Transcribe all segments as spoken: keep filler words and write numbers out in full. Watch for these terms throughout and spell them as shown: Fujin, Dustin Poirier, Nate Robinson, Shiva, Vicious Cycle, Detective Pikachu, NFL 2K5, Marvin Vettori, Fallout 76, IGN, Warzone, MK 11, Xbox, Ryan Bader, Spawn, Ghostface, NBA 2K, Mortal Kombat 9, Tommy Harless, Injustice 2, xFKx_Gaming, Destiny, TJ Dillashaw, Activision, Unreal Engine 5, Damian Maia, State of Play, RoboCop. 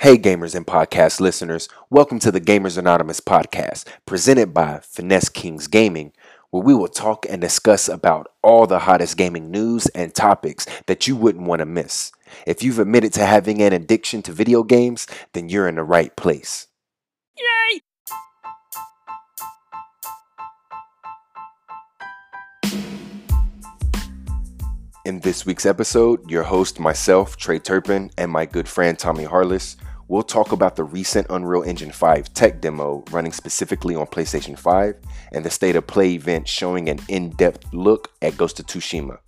Hey gamers and podcast listeners, welcome to the Gamers Anonymous podcast presented by Finesse Kings Gaming, where we will talk and discuss about all the hottest gaming news and topics that you wouldn't want to miss. If you've admitted to having an addiction to video games, then you're in the right place. Yay! In this week's episode, your host, myself, Trey Turpin, and my good friend Tommy Harless, we'll talk about the recent Unreal Engine five tech demo running specifically on PlayStation five and the State of Play event showing an in-depth look at Ghost of Tsushima.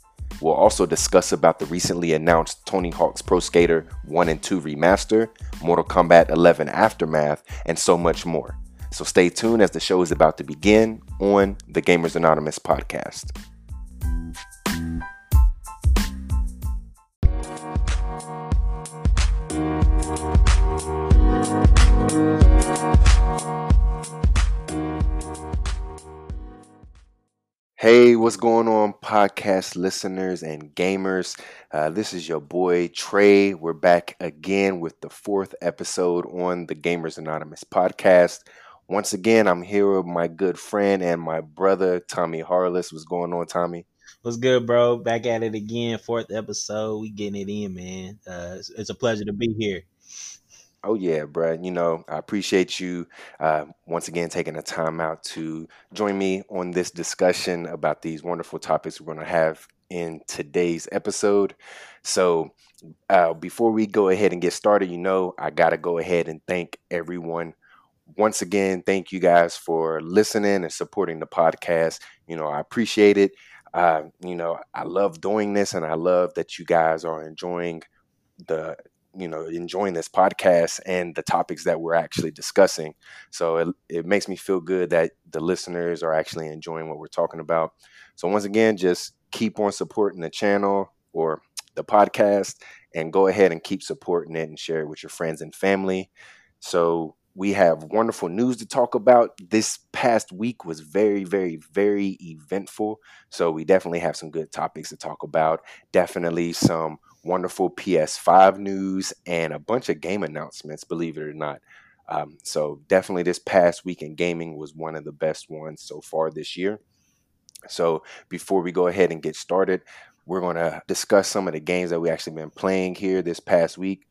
We'll also discuss about the recently announced Tony Hawk's Pro Skater one and two Remaster, Mortal Kombat eleven Aftermath, and so much more. So stay tuned as the show is about to begin on the Gamers Anonymous podcast. Hey, what's going on, podcast listeners and gamers? Uh, this is your boy Trey. We're back again with the fourth episode on the Gamers Anonymous podcast. Once again, I'm here with my good friend and my brother, Tommy Harless. What's going on, Tommy? What's good, bro? Back at it again. Fourth episode. We getting it in, man. Uh, it's, it's a pleasure to be here. Oh, yeah, bro. You know, I appreciate you uh, once again taking the time out to join me on this discussion about these wonderful topics we're going to have in today's episode. So uh, before we go ahead and get started, you know, I got to go ahead and thank everyone. Once again, thank you guys for listening and supporting the podcast. You know, I appreciate it. Uh, you know, I love doing this, and I love that you guys are enjoying the you know, enjoying this podcast and the topics that we're actually discussing. So it, it makes me feel good that the listeners are actually enjoying what we're talking about. So once again, just keep on supporting the channel or the podcast, and go ahead and keep supporting it and share it with your friends and family. So we have wonderful news to talk about. This past week was very, very, very eventful. So we definitely have some good topics to talk about. Definitely some wonderful P S five news and a bunch of game announcements, believe it or not. Um, so definitely this past week in gaming was one of the best ones so far this year. So before we go ahead and get started, we're going to discuss some of the games that we actually been playing here this past week.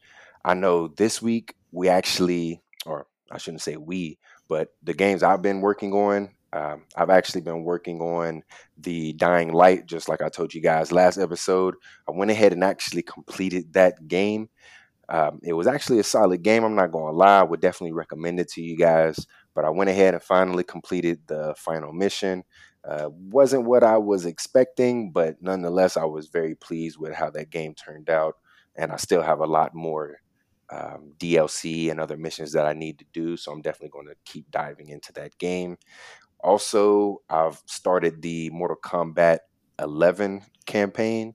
I know this week we actually, or I shouldn't say we, but the games I've been working on, Um, I've actually been working on the Dying Light, just like I told you guys last episode. I went ahead and actually completed that game. Um, it was actually a solid game. I'm not going to lie. I would definitely recommend it to you guys. But I went ahead and finally completed the final mission. Uh, wasn't what I was expecting, but nonetheless, I was very pleased with how that game turned out. And I still have a lot more Um, D L C and other missions that I need to do. So I'm definitely going to keep diving into that game. Also, I've started the Mortal Kombat eleven campaign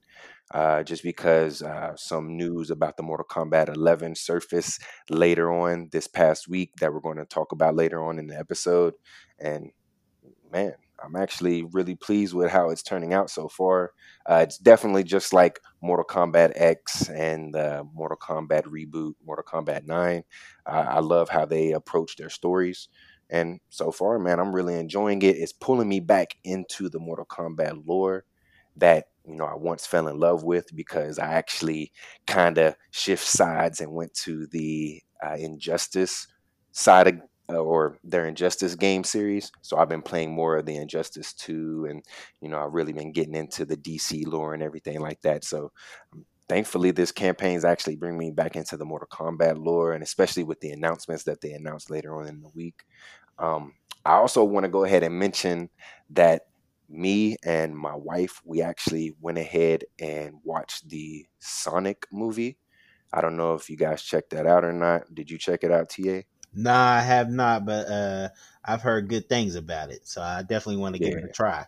uh, just because uh, some news about the Mortal Kombat eleven surfaced later on this past week that we're going to talk about later on in the episode. And man, I'm actually really pleased with how it's turning out so far. Uh, it's definitely just like Mortal Kombat X and the uh, Mortal Kombat reboot, Mortal Kombat nine. Uh, I love how they approach their stories. And so far, man, I'm really enjoying it. It's pulling me back into the Mortal Kombat lore that, you know, I once fell in love with, because I actually kind of shift sides and went to the uh, Injustice side of or their Injustice game series. So I've been playing more of the Injustice two, and, you know, I've really been getting into the D C lore and everything like that. So um, thankfully, this campaign's actually bringing me back into the Mortal Kombat lore, and especially with the announcements that they announced later on in the week. Um, I also want to go ahead and mention that me and my wife, we actually went ahead and watched the Sonic movie. I don't know if you guys checked that out or not. Did you check it out, T A? Nah, I have not, but uh, I've heard good things about it, so I definitely want to yeah. give it a try.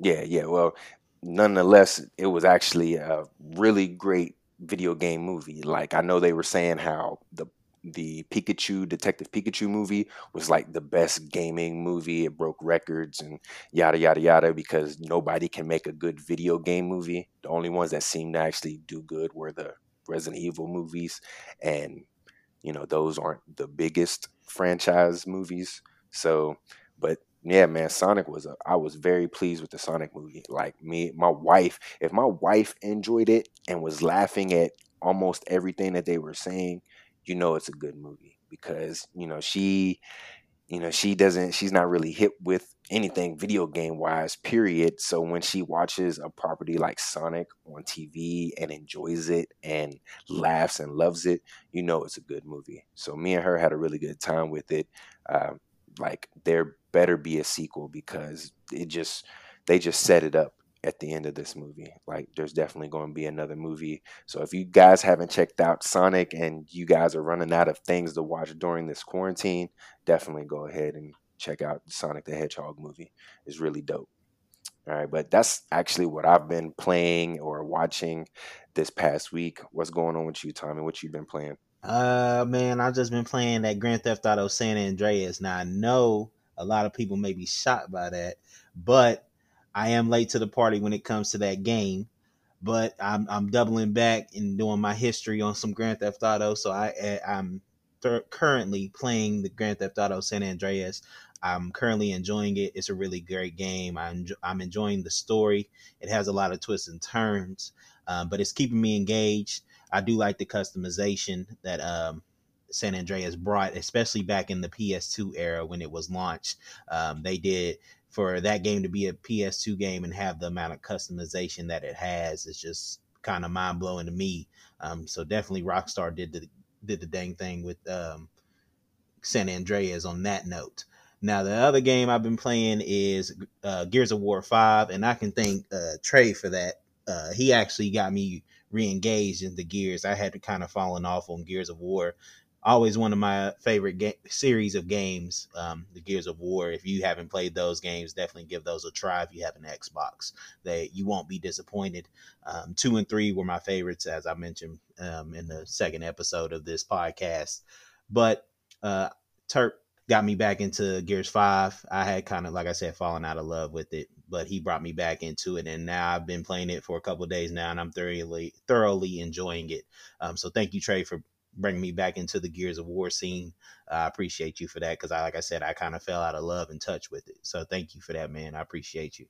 Yeah, yeah. Well, nonetheless, it was actually a really great video game movie. Like, I know they were saying how the the Pikachu, Detective Pikachu movie was like the best gaming movie. It broke records and yada, yada, yada, because nobody can make a good video game movie. The only ones that seemed to actually do good were the Resident Evil movies, and you know, those aren't the biggest franchise movies. So, but yeah, man, Sonic was a, I was very pleased with the Sonic movie. Like me, my wife, if my wife enjoyed it and was laughing at almost everything that they were saying, you know, it's a good movie, because, you know, she, you know, she doesn't, she's not really hit with anything video game wise, period. So when she watches a property like Sonic on T V and enjoys it and laughs and loves it, you know, it's a good movie. So me and her had a really good time with it. Um, like there better be a sequel, because it just, they just set it up at the end of this movie. Like there's definitely going to be another movie. So if you guys haven't checked out Sonic and you guys are running out of things to watch during this quarantine, definitely go ahead and check out the Sonic the Hedgehog movie. It's really dope. All right, but that's actually what I've been playing or watching this past week. What's going on with you, Tommy? What you been playing? Uh, man, I've just been playing that Grand Theft Auto San Andreas. Now, I know a lot of people may be shocked by that, but I am late to the party when it comes to that game. But I'm I'm doubling back and doing my history on some Grand Theft Auto. So I I'm th- currently playing the Grand Theft Auto San Andreas. I'm currently enjoying it. It's a really great game. I'm I'm enjoying the story. It has a lot of twists and turns, uh, but it's keeping me engaged. I do like the customization that um, San Andreas brought, especially back in the P S two era when it was launched. Um, they did, for that game to be a P S two game and have the amount of customization that it has, is just kind of mind blowing to me. Um, so definitely Rockstar did the did the dang thing with um, San Andreas on that note. Now, the other game I've been playing is uh, Gears of War five, and I can thank uh, Trey for that. Uh, he actually got me re-engaged in the Gears. I had to kind of fallen off on Gears of War. Always one of my favorite ga- series of games, um, the Gears of War. If you haven't played those games, definitely give those a try if you have an Xbox. They, you won't be disappointed. Um, two and three were my favorites, as I mentioned um, in the second episode of this podcast. But uh, Turp got me back into Gears five. I had kind of, like I said, fallen out of love with it, but he brought me back into it, and now I've been playing it for a couple of days now, and I'm thoroughly thoroughly enjoying it. Um, so thank you, Trey, for bringing me back into the Gears of War scene. Uh, I appreciate you for that, because, I, like I said, I kind of fell out of love and touch with it. So thank you for that, man. I appreciate you.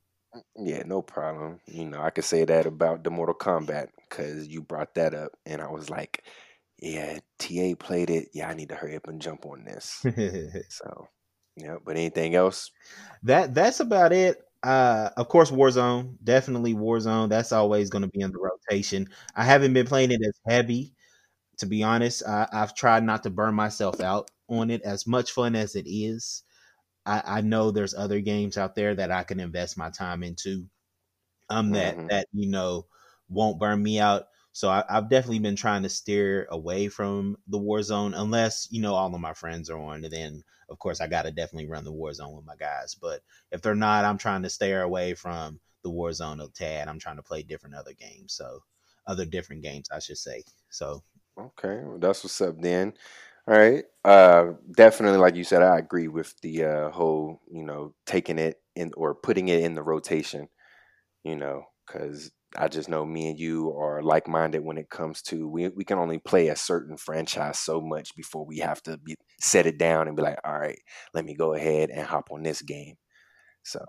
Yeah, no problem. You know, I could say that about the Mortal Kombat, because you brought that up, and I was like, yeah, T A played it. Yeah, I need to hurry up and jump on this. So, yeah, but anything else? That That's about it. Uh, of course, Warzone, definitely Warzone. That's always going to be in the rotation. I haven't been playing it as heavy, to be honest. I, I've tried not to burn myself out on it. As much fun as it is, I, I know there's other games out there that I can invest my time into. Um, that mm-hmm. that you know won't burn me out. So I, I've definitely been trying to steer away from the Warzone, unless, you know, all of my friends are on, and then of course I got to definitely run the Warzone with my guys. But if they're not, I'm trying to steer away from the Warzone a tad. I'm trying to play different other games. So other different games, I should say. So. Okay. Well, that's what's up then. All right. Uh, definitely. Like you said, I agree with the uh, whole, you know, taking it in or putting it in the rotation, you know, cause I just know me and you are like-minded when it comes to, we we can only play a certain franchise so much before we have to be, set it down and be like, all right, let me go ahead and hop on this game. So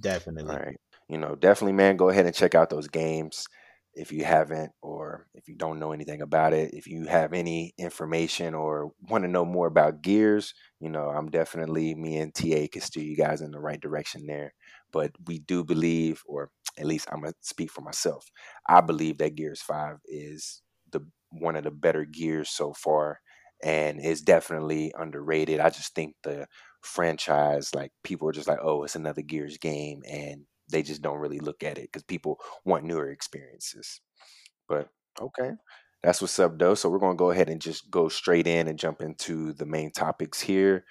definitely, all right, you know, definitely, man, go ahead and check out those games if you haven't, or if you don't know anything about it. If you have any information or want to know more about Gears, you know, I'm definitely, me and T A can steer you guys in the right direction there. But we do believe, or at least I'm going to speak for myself, I believe that Gears five is the one of the better Gears so far, and is definitely underrated. I just think the franchise, like, people are just like, oh, it's another Gears game, and they just don't really look at it because people want newer experiences. But okay, that's what's up, though. So we're going to go ahead and just go straight in and jump into the main topics here.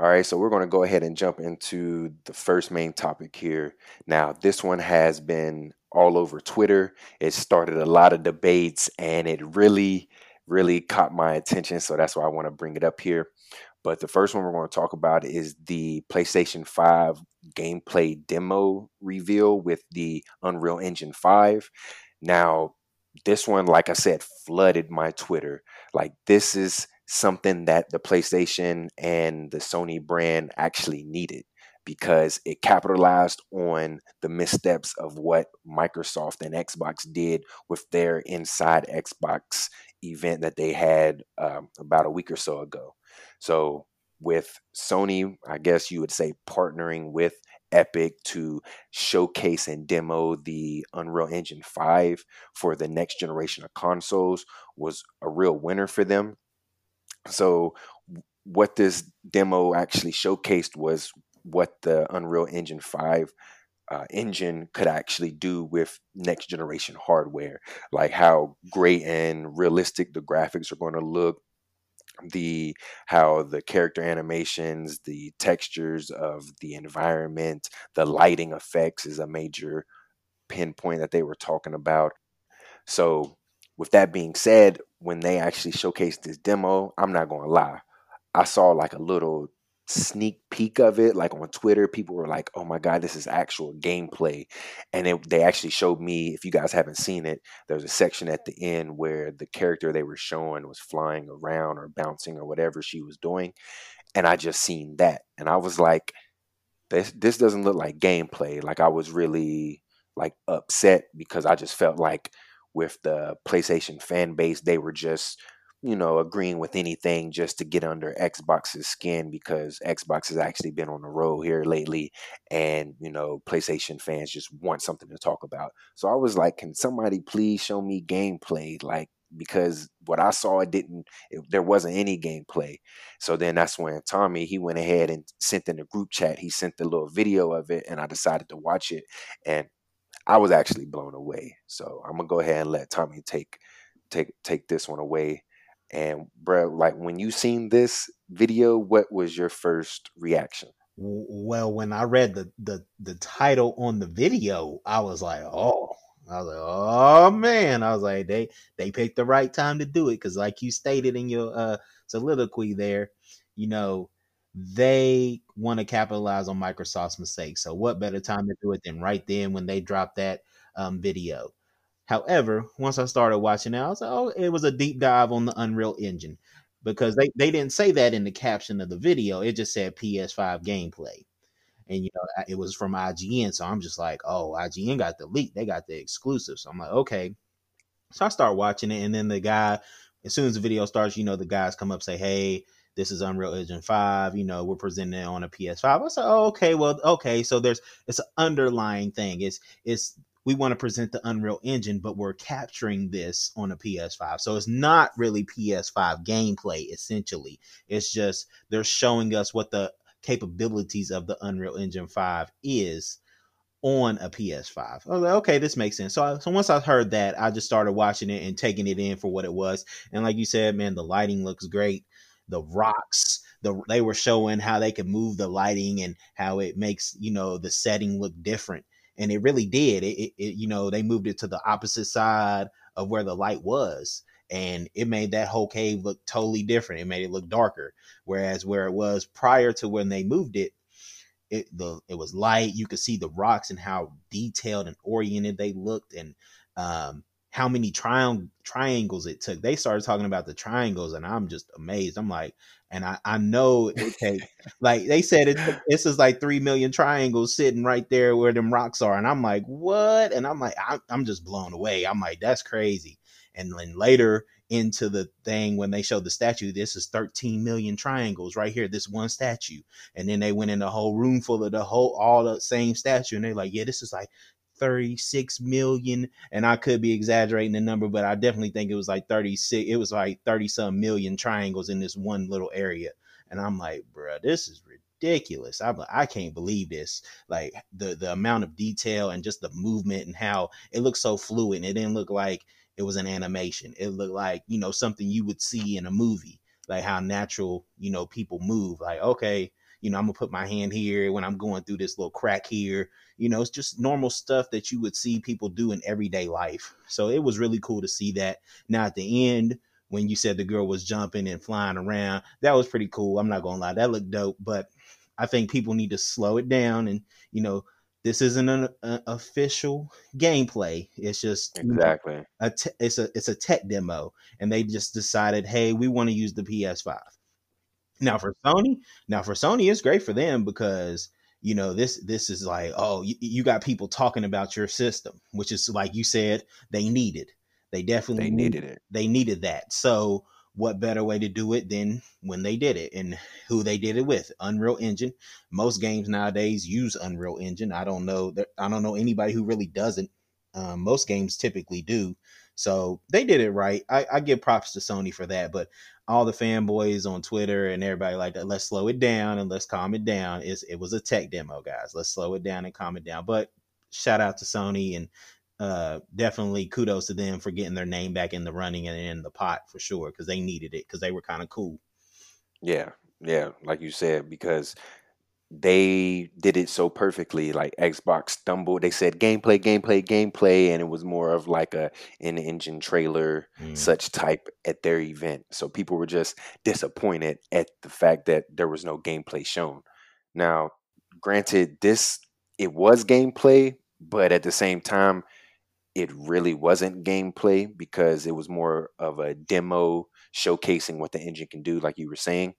All right, so we're going to go ahead and jump into the first main topic here. Now, this one has been all over Twitter. It started a lot of debates, and it really, really caught my attention. So that's why I want to bring it up here. But the first one we're going to talk about is the PlayStation five gameplay demo reveal with the Unreal Engine five. Now, this one, like I said, flooded my Twitter. Like, this is something that the PlayStation and the Sony brand actually needed, because it capitalized on the missteps of what Microsoft and Xbox did with their Inside Xbox event that they had um, about a week or so ago. So with Sony, I guess you would say, partnering with Epic to showcase and demo the Unreal Engine five for the next generation of consoles was a real winner for them. So what this demo actually showcased was what the Unreal Engine five uh, engine could actually do with next generation hardware, like how great and realistic the graphics are going to look, the how the character animations, the textures of the environment, the lighting effects is a major pinpoint that they were talking about. So with that being said, when they actually showcased this demo, I'm not going to lie, I saw like a little sneak peek of it, like on Twitter. People were like, oh my god, this is actual gameplay. And it, they actually showed me, if you guys haven't seen it, there's a section at the end where the character they were showing was flying around or bouncing or whatever she was doing, and I just seen that and I was like, this this doesn't look like gameplay. Like, I was really like upset, because I just felt like with the PlayStation fan base, they were just, you know, agreeing with anything just to get under Xbox's skin, because Xbox has actually been on the road here lately, and, you know, PlayStation fans just want something to talk about. So I was like, can somebody please show me gameplay? Like, because what I saw, it didn't, it, there wasn't any gameplay. So then that's when Tommy, he went ahead and sent in the group chat, he sent the little video of it, and I decided to watch it, and I was actually blown away. So I'm gonna go ahead and let Tommy take, take, take this one away. And bro, like, when you seen this video, what was your first reaction? Well, when I read the the the title on the video, I was like, oh, I was like, oh man, I was like, they they picked the right time to do it, because, like you stated in your uh, soliloquy there, you know, they want to capitalize on Microsoft's mistakes. So what better time to do it than right then when they dropped that um, video. However, once I started watching it, I was like, oh, it was a deep dive on the Unreal Engine, because they, they didn't say that in the caption of the video. It just said P S five gameplay. And, you know, it was from I G N. So I'm just like, oh, I G N got the leak. They got the exclusive. So I'm like, OK. So I start watching it. And then the guy, as soon as the video starts, you know, the guys come up, say, hey, this is Unreal Engine five. You know, we're presenting it on a P S five. I was like, oh, OK, well, OK. So there's it's an underlying thing. It's it's. We want to present the Unreal Engine, but we're capturing this on a P S five. So it's not really P S five gameplay, essentially. It's just they're showing us what the capabilities of the Unreal Engine five is on a P S five. I was like, okay, this makes sense. So, I, so once I heard that, I just started watching it and taking it in for what it was. And like you said, man, the lighting looks great. The rocks, the they were showing how they could move the lighting and how it makes, you know, the setting look different. And it really did. It, it, it, you know, they moved it to the opposite side of where the light was, and it made that whole cave look totally different. It made it look darker, whereas where it was prior to when they moved it, it the it was light. You could see the rocks and how detailed and oriented they looked, and um, how many tri- triangles it took. They started talking about the triangles, and I'm just amazed. I'm like, and I, I know it takes, like they said, it, this is like three million triangles sitting right there where them rocks are. And I'm like, what? And I'm like, I'm, I'm just blown away. I'm like, that's crazy. And then later into the thing, when they showed the statue, this is thirteen million triangles right here, this one statue. And then they went in the whole room full of the whole, all the same statue. And they're like, yeah, this is like thirty-six million, and I could be exaggerating the number, but I definitely think it was like thirty-six, it was like thirty some million triangles in this one little area. And I'm like, bro, this is ridiculous. I'm like, I can't believe this, like the the amount of detail and just the movement and how it looked so fluid. It didn't look like it was an animation. It looked like, you know, something you would see in a movie, like how natural, you know, people move. Like, okay, you know, I'm gonna put my hand here when I'm going through this little crack here. You know, it's just normal stuff that you would see people do in everyday life. So it was really cool to see that. Now at the end, when you said the girl was jumping and flying around, that was pretty cool. I'm not gonna lie, that looked dope. But I think people need to slow it down and, you know, this isn't an, an official gameplay. It's just exactly you know, a te- it's a it's a tech demo, and they just decided, hey, we want to use the P S five. Now for Sony, now for Sony, it's great for them because you know this this is like, oh, you, you got people talking about your system, which is like you said, they needed, they definitely they needed it, they needed that. So what better way to do it than when they did it and who they did it with? Unreal Engine. Most games nowadays use Unreal Engine. I don't know. I don't know anybody who really doesn't. Um, most games typically do. So they did it right. I, I give props to Sony for that. But all the fanboys on Twitter and everybody like that, let's slow it down and let's calm it down. It's, it was a tech demo, guys. Let's slow it down and calm it down. But shout out to Sony and Uh, definitely kudos to them for getting their name back in the running and in the pot for sure, because they needed it, because they were kind of cool. Yeah, yeah, like you said, because they did it so perfectly. Like Xbox stumbled, they said gameplay, gameplay, gameplay, and it was more of like a in-engine trailer mm. such type at their event. So people were just disappointed at the fact that there was no gameplay shown. Now, granted, this it was gameplay, but at the same time, it really wasn't gameplay because it was more of a demo showcasing what the engine can do, like you were saying,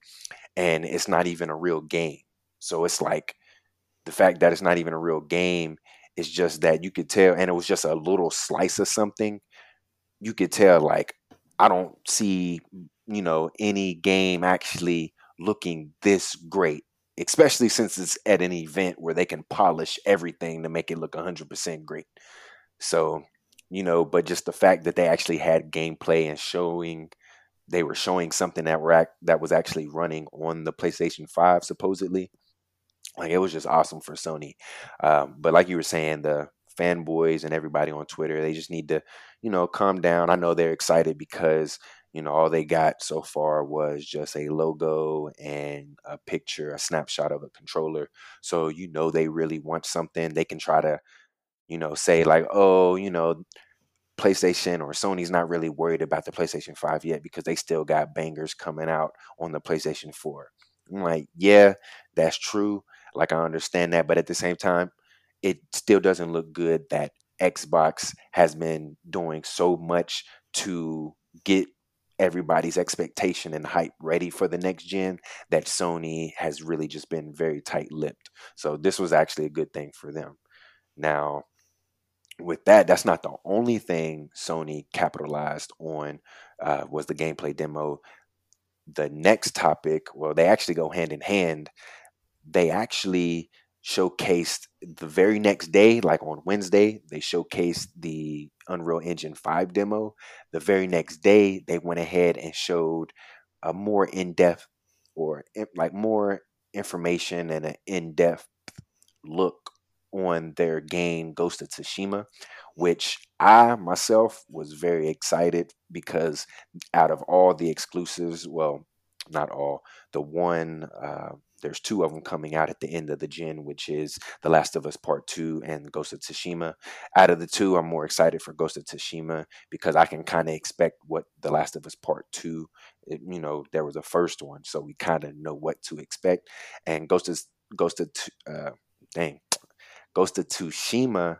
and it's not even a real game. So it's like the fact that it's not even a real game is just that you could tell, and it was just a little slice of something. You could tell, like, I don't see, you know, any game actually looking this great, especially since it's at an event where they can polish everything to make it look one hundred percent great. So, you know, but just the fact that they actually had gameplay and showing, they were showing something that were act, that was actually running on the PlayStation five, supposedly. Like, it was just awesome for Sony. Um, but like you were saying, the fanboys and everybody on Twitter, they just need to, you know, calm down. I know they're excited because, you know, all they got so far was just a logo and a picture, a snapshot of a controller. So, you know, they really want something. They can try to, you know, say like, oh, you know, PlayStation or Sony's not really worried about the PlayStation five yet because they still got bangers coming out on the PlayStation four. I'm like, yeah, that's true. Like, I understand that. But at the same time, it still doesn't look good that Xbox has been doing so much to get everybody's expectation and hype ready for the next gen that Sony has really just been very tight-lipped. So this was actually a good thing for them. Now, with that, that's not the only thing Sony capitalized on uh, was the gameplay demo. The next topic, well, they actually go hand in hand. They actually showcased the very next day, like on Wednesday, they showcased the Unreal Engine five demo. The very next day, they went ahead and showed a more in-depth or like more information and an in-depth look on their game Ghost of Tsushima, which I myself was very excited because out of all the exclusives, well, not all, the one, uh, there's two of them coming out at the end of the gen, which is The Last of Us Part two and Ghost of Tsushima. Out of the two, I'm more excited for Ghost of Tsushima because I can kind of expect what The Last of Us Part two, it, you know, there was a first one, so we kind of know what to expect. And Ghost of, Ghost of uh, dang, Ghost of Tsushima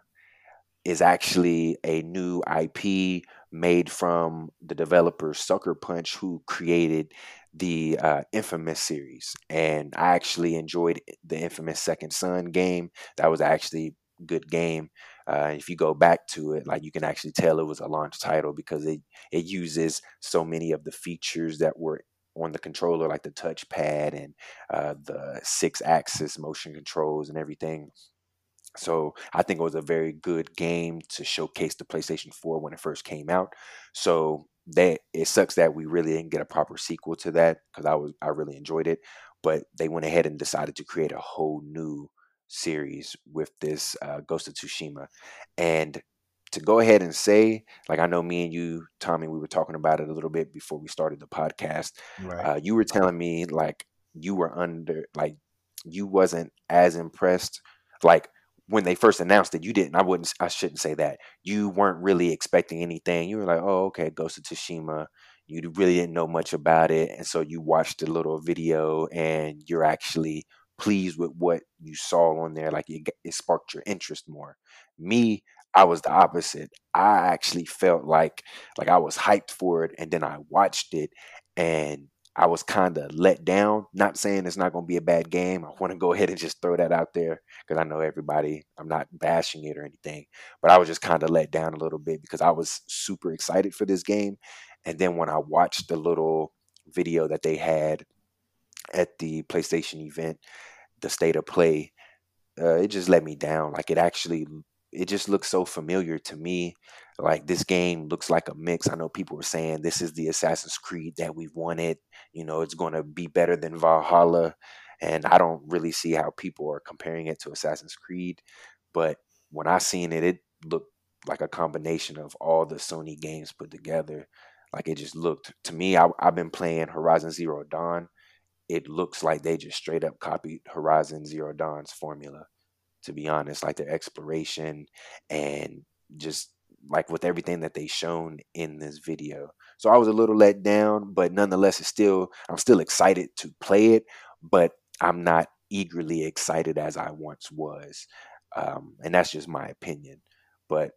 is actually a new I P made from the developer Sucker Punch, who created the uh, Infamous series. And I actually enjoyed the Infamous Second Son game. That was actually a good game. Uh, if you go back to it, like, you can actually tell it was a launch title because it, it uses so many of the features that were on the controller, like the touchpad and uh, the six-axis motion controls and everything. So I think it was a very good game to showcase the PlayStation four when it first came out. So that it sucks that we really didn't get a proper sequel to that because I was I really enjoyed it. But they went ahead and decided to create a whole new series with this uh, Ghost of Tsushima. And to go ahead and say, like, I know me and you, Tommy, we were talking about it a little bit before we started the podcast. Right. Uh, you were telling me like you were under like you wasn't as impressed like. When they first announced it, you didn't, I wouldn't, I shouldn't say that. You weren't really expecting anything. You were like, oh, okay, Ghost of Tsushima. You really didn't know much about it. And so you watched a little video and you're actually pleased with what you saw on there. Like it, it sparked your interest more. Me, I was the opposite. I actually felt like like I was hyped for it, and then I watched it, and I was kind of let down. Not saying it's not going to be a bad game. I want to go ahead and just throw that out there because I know everybody, I'm not bashing it or anything, but I was just kind of let down a little bit because I was super excited for this game. And then when I watched the little video that they had at the PlayStation event, the State of Play, uh, it just let me down. Like it actually, it just looks so familiar to me. Like this game looks like a mix. I know people were saying this is the Assassin's Creed that we wanted. You know, it's going to be better than Valhalla. And I don't really see how people are comparing it to Assassin's Creed. But when I seen it, it looked like a combination of all the Sony games put together. Like it just looked, to me, I, I've been playing Horizon Zero Dawn. It looks like they just straight up copied Horizon Zero Dawn's formula, to be honest. Like their exploration and just like with everything that they shown in this video. So I was a little let down, but nonetheless, it's still, I'm still excited to play it, but I'm not eagerly excited as I once was. Um, and that's just my opinion. But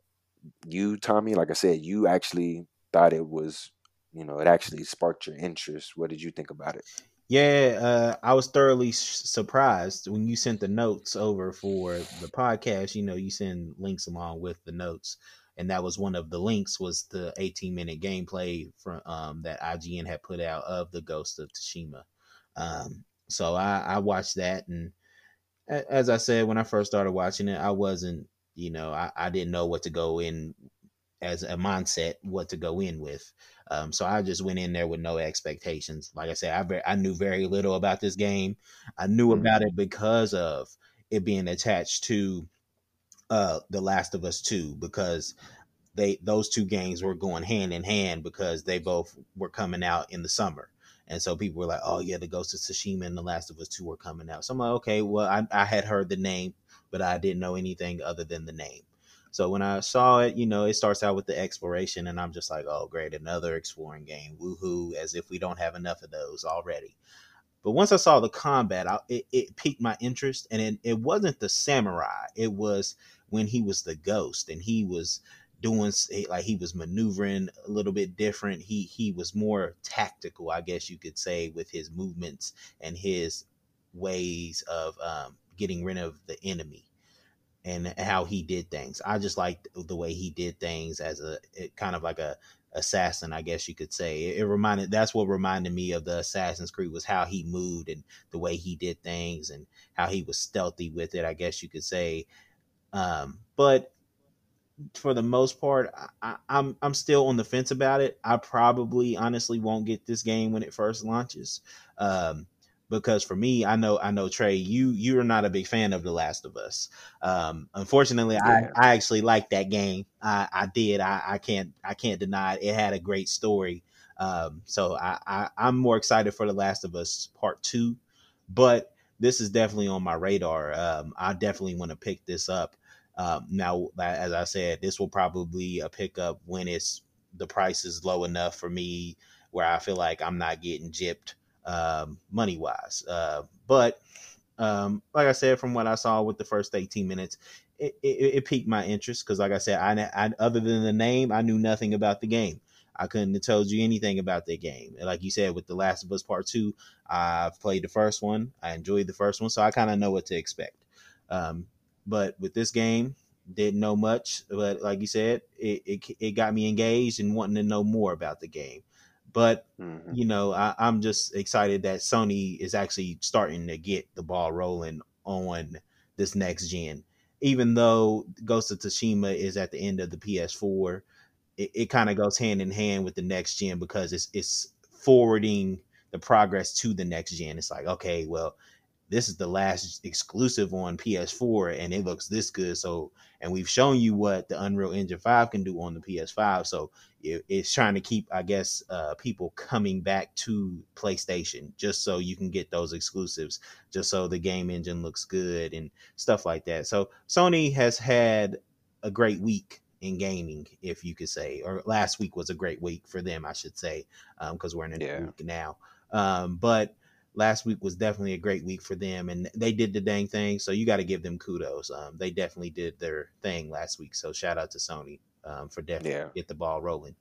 you, Tommy, like I said, you actually thought it was, you know, it actually sparked your interest. What did you think about it? Yeah, uh, I was thoroughly sh- surprised when you sent the notes over for the podcast. You know, you send links along with the notes, and that was one of the links was the eighteen minute gameplay from um, that I G N had put out of the Ghost of Tsushima. Um, so I, I watched that, and a- as I said, when I first started watching it, I wasn't, you know, I, I didn't know what to go in as a mindset, what to go in with. Um, so I just went in there with no expectations. Like I said, I ve- I knew very little about this game. I knew mm-hmm. about it because of it being attached to uh, The Last of Us two, because they those two games were going hand in hand because they both were coming out in the summer. And so people were like, oh, yeah, the Ghost of Tsushima and The Last of Us two were coming out. So I'm like, okay, well, I, I had heard the name, but I didn't know anything other than the name. So when I saw it, you know, it starts out with the exploration, and I'm just like, oh, great, another exploring game. Woohoo, as if we don't have enough of those already. But once I saw the combat, I, it, it piqued my interest, and it, it wasn't the samurai. It was when he was the ghost, and he was doing, like, he was maneuvering a little bit different. He, he was more tactical, I guess you could say, with his movements and his ways of um, getting rid of the enemy. And how he did things. I just liked the way he did things as a it, kind of like a assassin, I guess you could say. It, it reminded, that's what reminded me of the Assassin's Creed, was how he moved and the way he did things and how he was stealthy with it, I guess you could say. Um, but for the most part, I, I'm I'm still on the fence about it. I probably honestly won't get this game when it first launches. Um, Because for me, I know, I know, Trey, you you are not a big fan of The Last of Us. Um, unfortunately, yeah. I, I actually liked that game. I, I did. I, I can't I can't deny it. It had a great story. Um, so I, I I'm more excited for The Last of Us Part two. But this is definitely on my radar. Um, I definitely want to pick this up. Um, now, as I said, this will probably a pickup when it's the price is low enough for me where I feel like I'm not getting gypped. Um, money wise. Uh, but um, like I said, from what I saw with the first eighteen minutes, it, it, it piqued my interest. Cause like I said, I, I, other than the name, I knew nothing about the game. I couldn't have told you anything about that game. And like you said, with The Last of Us Part two, I've played the first one. I enjoyed the first one. So I kind of know what to expect. Um, but with this game, didn't know much, but like you said, it, it, it got me engaged and wanting to know more about the game. But, mm-hmm. you know, I, I'm just excited that Sony is actually starting to get the ball rolling on this next gen. Even though Ghost of Tsushima is at the end of the P S four, it, it kind of goes hand in hand with the next gen because it's it's forwarding the progress to the next gen. It's like, okay, well, this is the last exclusive on P S four and it looks this good. So, and we've shown you what the Unreal Engine five can do on the P S five. So it, it's trying to keep, I guess, uh, people coming back to PlayStation just so you can get those exclusives, just so the game engine looks good and stuff like that. So Sony has had a great week in gaming, if you could say, or last week was a great week for them, I should say, um, cause we're in a new yeah. week now. Um, but, last week was definitely a great week for them, and they did the dang thing. So you got to give them kudos. Um, they definitely did their thing last week. So shout out to Sony um, for definitely yeah. get the ball rolling.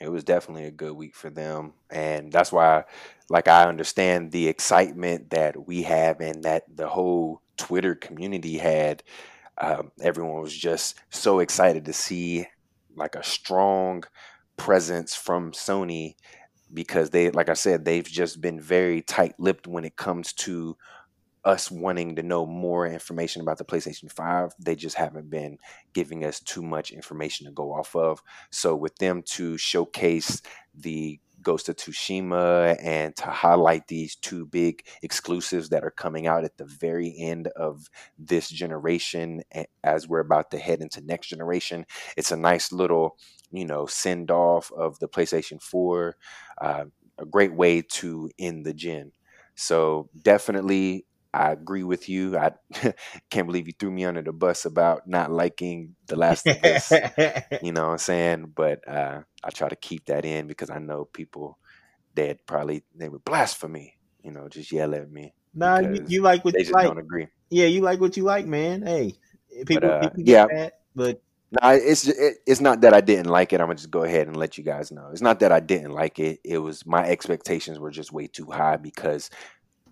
It was definitely a good week for them. And that's why, like, I understand the excitement that we have and that the whole Twitter community had. Um, everyone was just so excited to see, like, a strong presence from Sony because they, like I said, they've just been very tight-lipped when it comes to us wanting to know more information about the PlayStation five. They just haven't been giving us too much information to go off of. So with them to showcase the Ghost of Tsushima and to highlight these two big exclusives that are coming out at the very end of this generation as we're about to head into next generation, it's a nice little, you know, send off of the PlayStation four, uh, a great way to end the gen. So definitely I agree with you. I can't believe you threw me under the bus about not liking The Last of Us. You know what I'm saying? But uh, I try to keep that in because I know people that probably, they would blasphemy, you know, just yell at me. No, nah, you, you like what they you just like. Don't agree. Yeah, you like what you like, man. Hey, people, but, uh, people get yeah, that, but. No, it's it, it's not that I didn't like it. I'm gonna just go ahead and let you guys know. It's not that I didn't like it. It was my expectations were just way too high because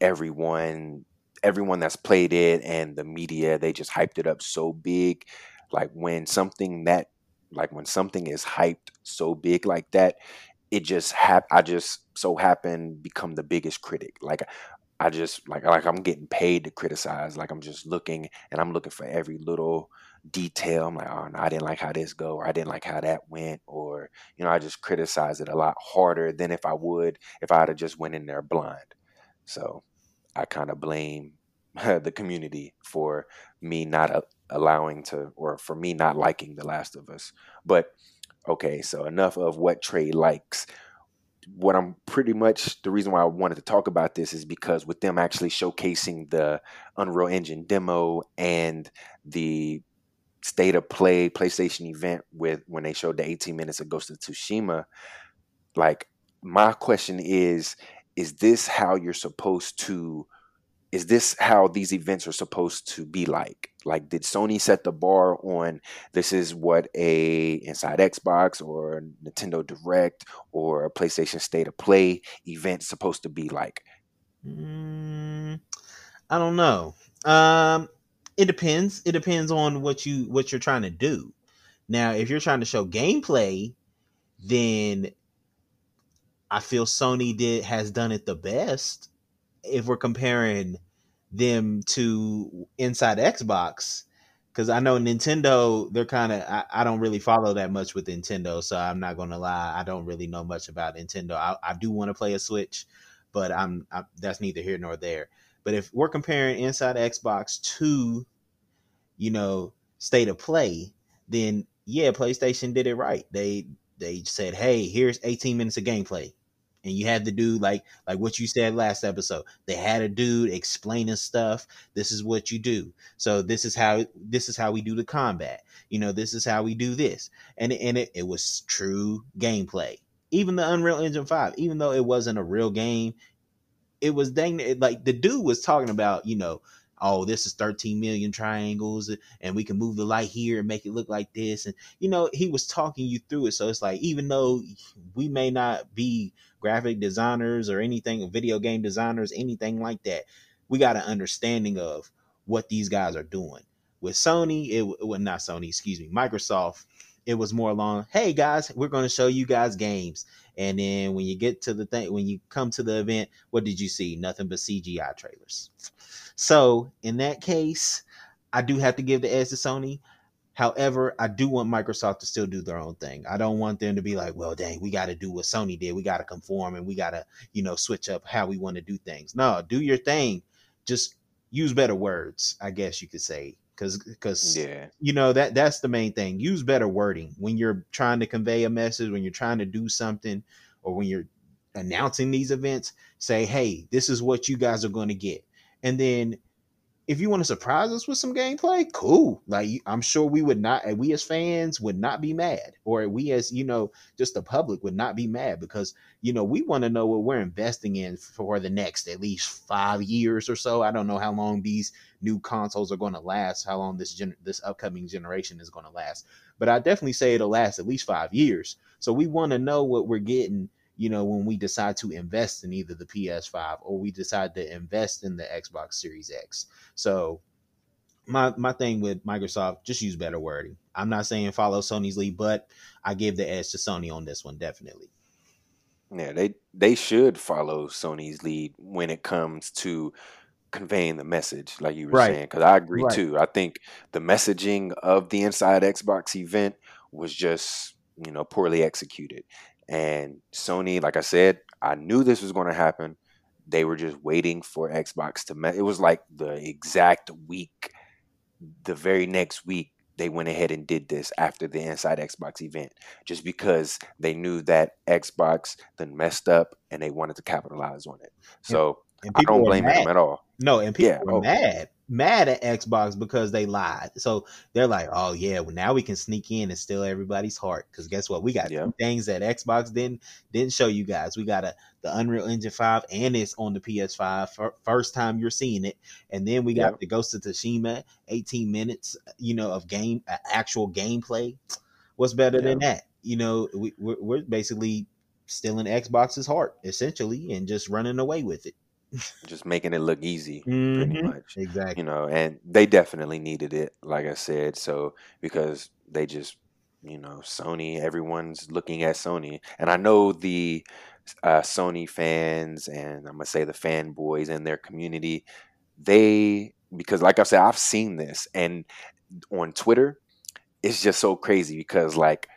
everyone everyone that's played it and the media, they just hyped it up so big. Like when something that like when something is hyped so big like that, it just hap- I just so happened become the biggest critic. Like I just like like I'm getting paid to criticize. Like I'm just looking and I'm looking for every little detail. I'm like, oh no, I didn't like how this go, or I didn't like how that went, or you know, I just criticize it a lot harder than if I would if I'd have just went in there blind. So I kind of blame the community for me not allowing to, or for me not liking The Last of Us. But okay, so enough of what Trey likes. What I'm pretty much, the reason why I wanted to talk about this is because with them actually showcasing the Unreal Engine demo and the State of Play PlayStation event with when they showed the eighteen minutes of Ghost of Tsushima, like my question is, is this how you're supposed to, is this how these events are supposed to be like? Like, did Sony set the bar on this is what a Inside Xbox or Nintendo Direct or a PlayStation State of Play event is supposed to be like? Mm, I don't know. Um, it depends. It depends on what you, what you're trying to do. Now, if you're trying to show gameplay, then I feel Sony did has done it the best if we're comparing them to Inside Xbox, because I know Nintendo, they're kind of, I, I don't really follow that much with Nintendo, so I'm not going to lie. I don't really know much about Nintendo. I, I do want to play a Switch, but I'm I, that's neither here nor there. But if we're comparing Inside Xbox to, you know, State of Play, then yeah, PlayStation did it right. They they said, hey, here's eighteen minutes of gameplay. And you had the dude, like like what you said last episode, they had a dude explaining stuff. This is what you do. So this is how this is how we do the combat. You know, this is how we do this. And, and it, it was true gameplay. Even the Unreal Engine five, even though it wasn't a real game, it was dang it, like the dude was talking about, you know, oh, this is thirteen million triangles and we can move the light here and make it look like this. And, you know, he was talking you through it. So it's like, even though we may not be graphic designers or anything, video game designers, anything like that, we got an understanding of what these guys are doing. With Sony, it was well, not Sony, excuse me, Microsoft, it was more along, hey, guys, we're going to show you guys games. And then when you get to the thing, when you come to the event, what did you see? Nothing but C G I trailers. So in that case, I do have to give the edge to Sony. However, I do want Microsoft to still do their own thing. I don't want them to be like, well, dang, we got to do what Sony did. We got to conform and we got to, you know, switch up how we want to do things. No, do your thing. Just use better words, I guess you could say. Cause, cause yeah. you know, that that's the main thing. Use better wording when you're trying to convey a message, when you're trying to do something, or when you're announcing these events, say, hey, this is what you guys are going to get. And then if you want to surprise us with some gameplay, cool. Like, I'm sure we would not, we as fans would not be mad, or we as, you know, just the public would not be mad, because, you know, we want to know what we're investing in for the next at least five years or so. I don't know how long these new consoles are going to last, how long this gen- this upcoming generation is going to last. But I definitely say it'll last at least five years. So we want to know what we're getting, you know, when we decide to invest in either the P S five or we decide to invest in the Xbox Series X. So my my thing with Microsoft, just use better wording. I'm not saying follow Sony's lead, but I give the edge to Sony on this one, definitely. Yeah, they, they should follow Sony's lead when it comes to conveying the message, like you were right. saying, because I agree right. too. I think the messaging of the Inside Xbox event was just, you know, poorly executed. And Sony, like I said, I knew this was going to happen. They were just waiting for Xbox to me- it was like the exact week, the very next week, they went ahead and did this after the Inside Xbox event, just because they knew that Xbox then messed up and they wanted to capitalize on it. So I don't blame them at all. No, and people yeah, were oh. mad. mad at Xbox because they lied. So they're like, oh yeah, well, now we can sneak in and steal everybody's heart, because guess what, we got yeah. things that Xbox didn't didn't show you guys. We got a the Unreal Engine five, and it's on the P S five for first time you're seeing it. And then we got yeah. the Ghost of Tsushima, eighteen minutes, you know, of game uh, actual gameplay. What's better yeah. than that? You know, we, we're, we're basically stealing Xbox's heart essentially and just running away with it. Just making it look easy, mm-hmm. pretty much. Exactly. You know, and they definitely needed it, like I said. So because they just, you know, Sony, everyone's looking at Sony. And I know the uh, Sony fans, and I'm going to say the fanboys and their community, they, because like I said, I've seen this. And on Twitter, it's just so crazy because, like,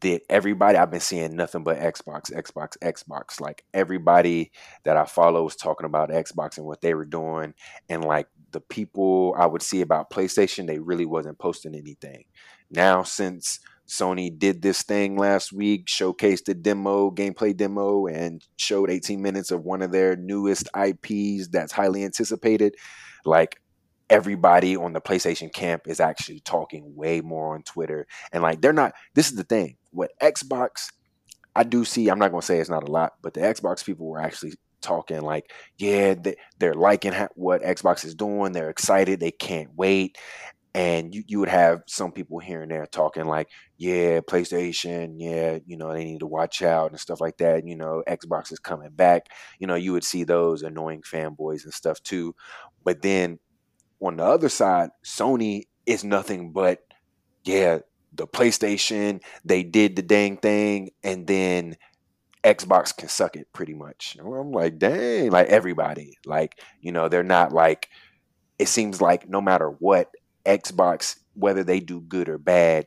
That everybody, I've been seeing nothing but Xbox, Xbox, Xbox. Like, everybody that I follow was talking about Xbox and what they were doing. And like the people I would see about PlayStation, they really wasn't posting anything. Now, since Sony did this thing last week, showcased the demo, gameplay demo, and showed eighteen minutes of one of their newest I Ps that's highly anticipated, like, everybody on the PlayStation camp is actually talking way more on Twitter. And like, they're not, this is the thing. What Xbox, I do see, I'm not going to say it's not a lot, but the Xbox people were actually talking like, yeah, they, they're liking ha- what Xbox is doing. They're excited. They can't wait. And you, you would have some people here and there talking like, yeah, PlayStation, yeah, you know, they need to watch out and stuff like that. You know, Xbox is coming back. You know, you would see those annoying fanboys and stuff too. But then, on the other side, Sony is nothing but, yeah, the PlayStation, they did the dang thing, and then Xbox can suck it pretty much. And I'm like, dang, like everybody. Like, you know, they're not like, it seems like no matter what, Xbox, whether they do good or bad,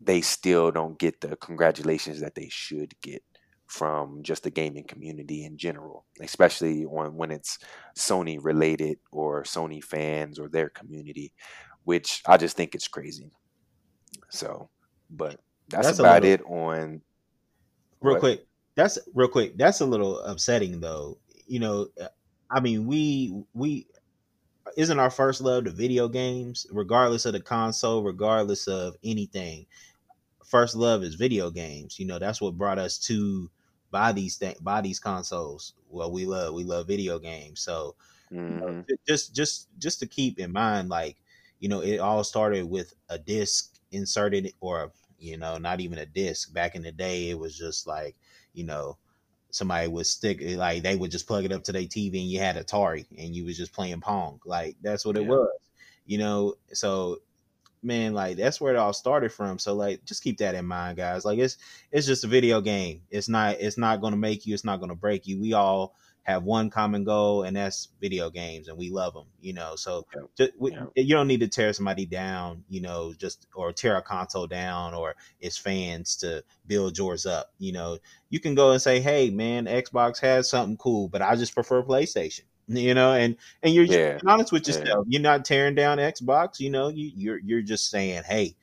they still don't get the congratulations that they should get from just the gaming community in general, especially on when it's Sony related or Sony fans or their community, which I just think it's crazy. So, but that's, that's about little, it on real what? quick. That's real quick. That's a little upsetting though. You know, I mean, we, we, isn't our first love the video games, regardless of the console, regardless of anything. First love is video games. You know, that's what brought us to buy these th- buy these consoles. Well, we love we love video games. So mm-hmm. you know, just just just to keep in mind, like, you know, it all started with a disc inserted, or, you know, not even a disc. Back in the day, it was just like, you know, somebody would stick, like they would just plug it up to their T V and you had Atari and you was just playing Pong. Like, that's what yeah. it was, you know. So, man, like, that's where it all started from. So, like, just keep that in mind, guys. Like, it's it's just a video game. It's not it's not going to make you. It's not going to break you. We all have one common goal, and that's video games, and we love them, you know. So yeah. just, we, yeah. you don't need to tear somebody down, you know, just or tear a console down or its fans to build yours up. You know, you can go and say, hey, man, Xbox has something cool, but I just prefer PlayStation. You know, and and you're just yeah. being honest with yourself. Yeah. You're not tearing down Xbox. You know, you you're you're just saying, hey,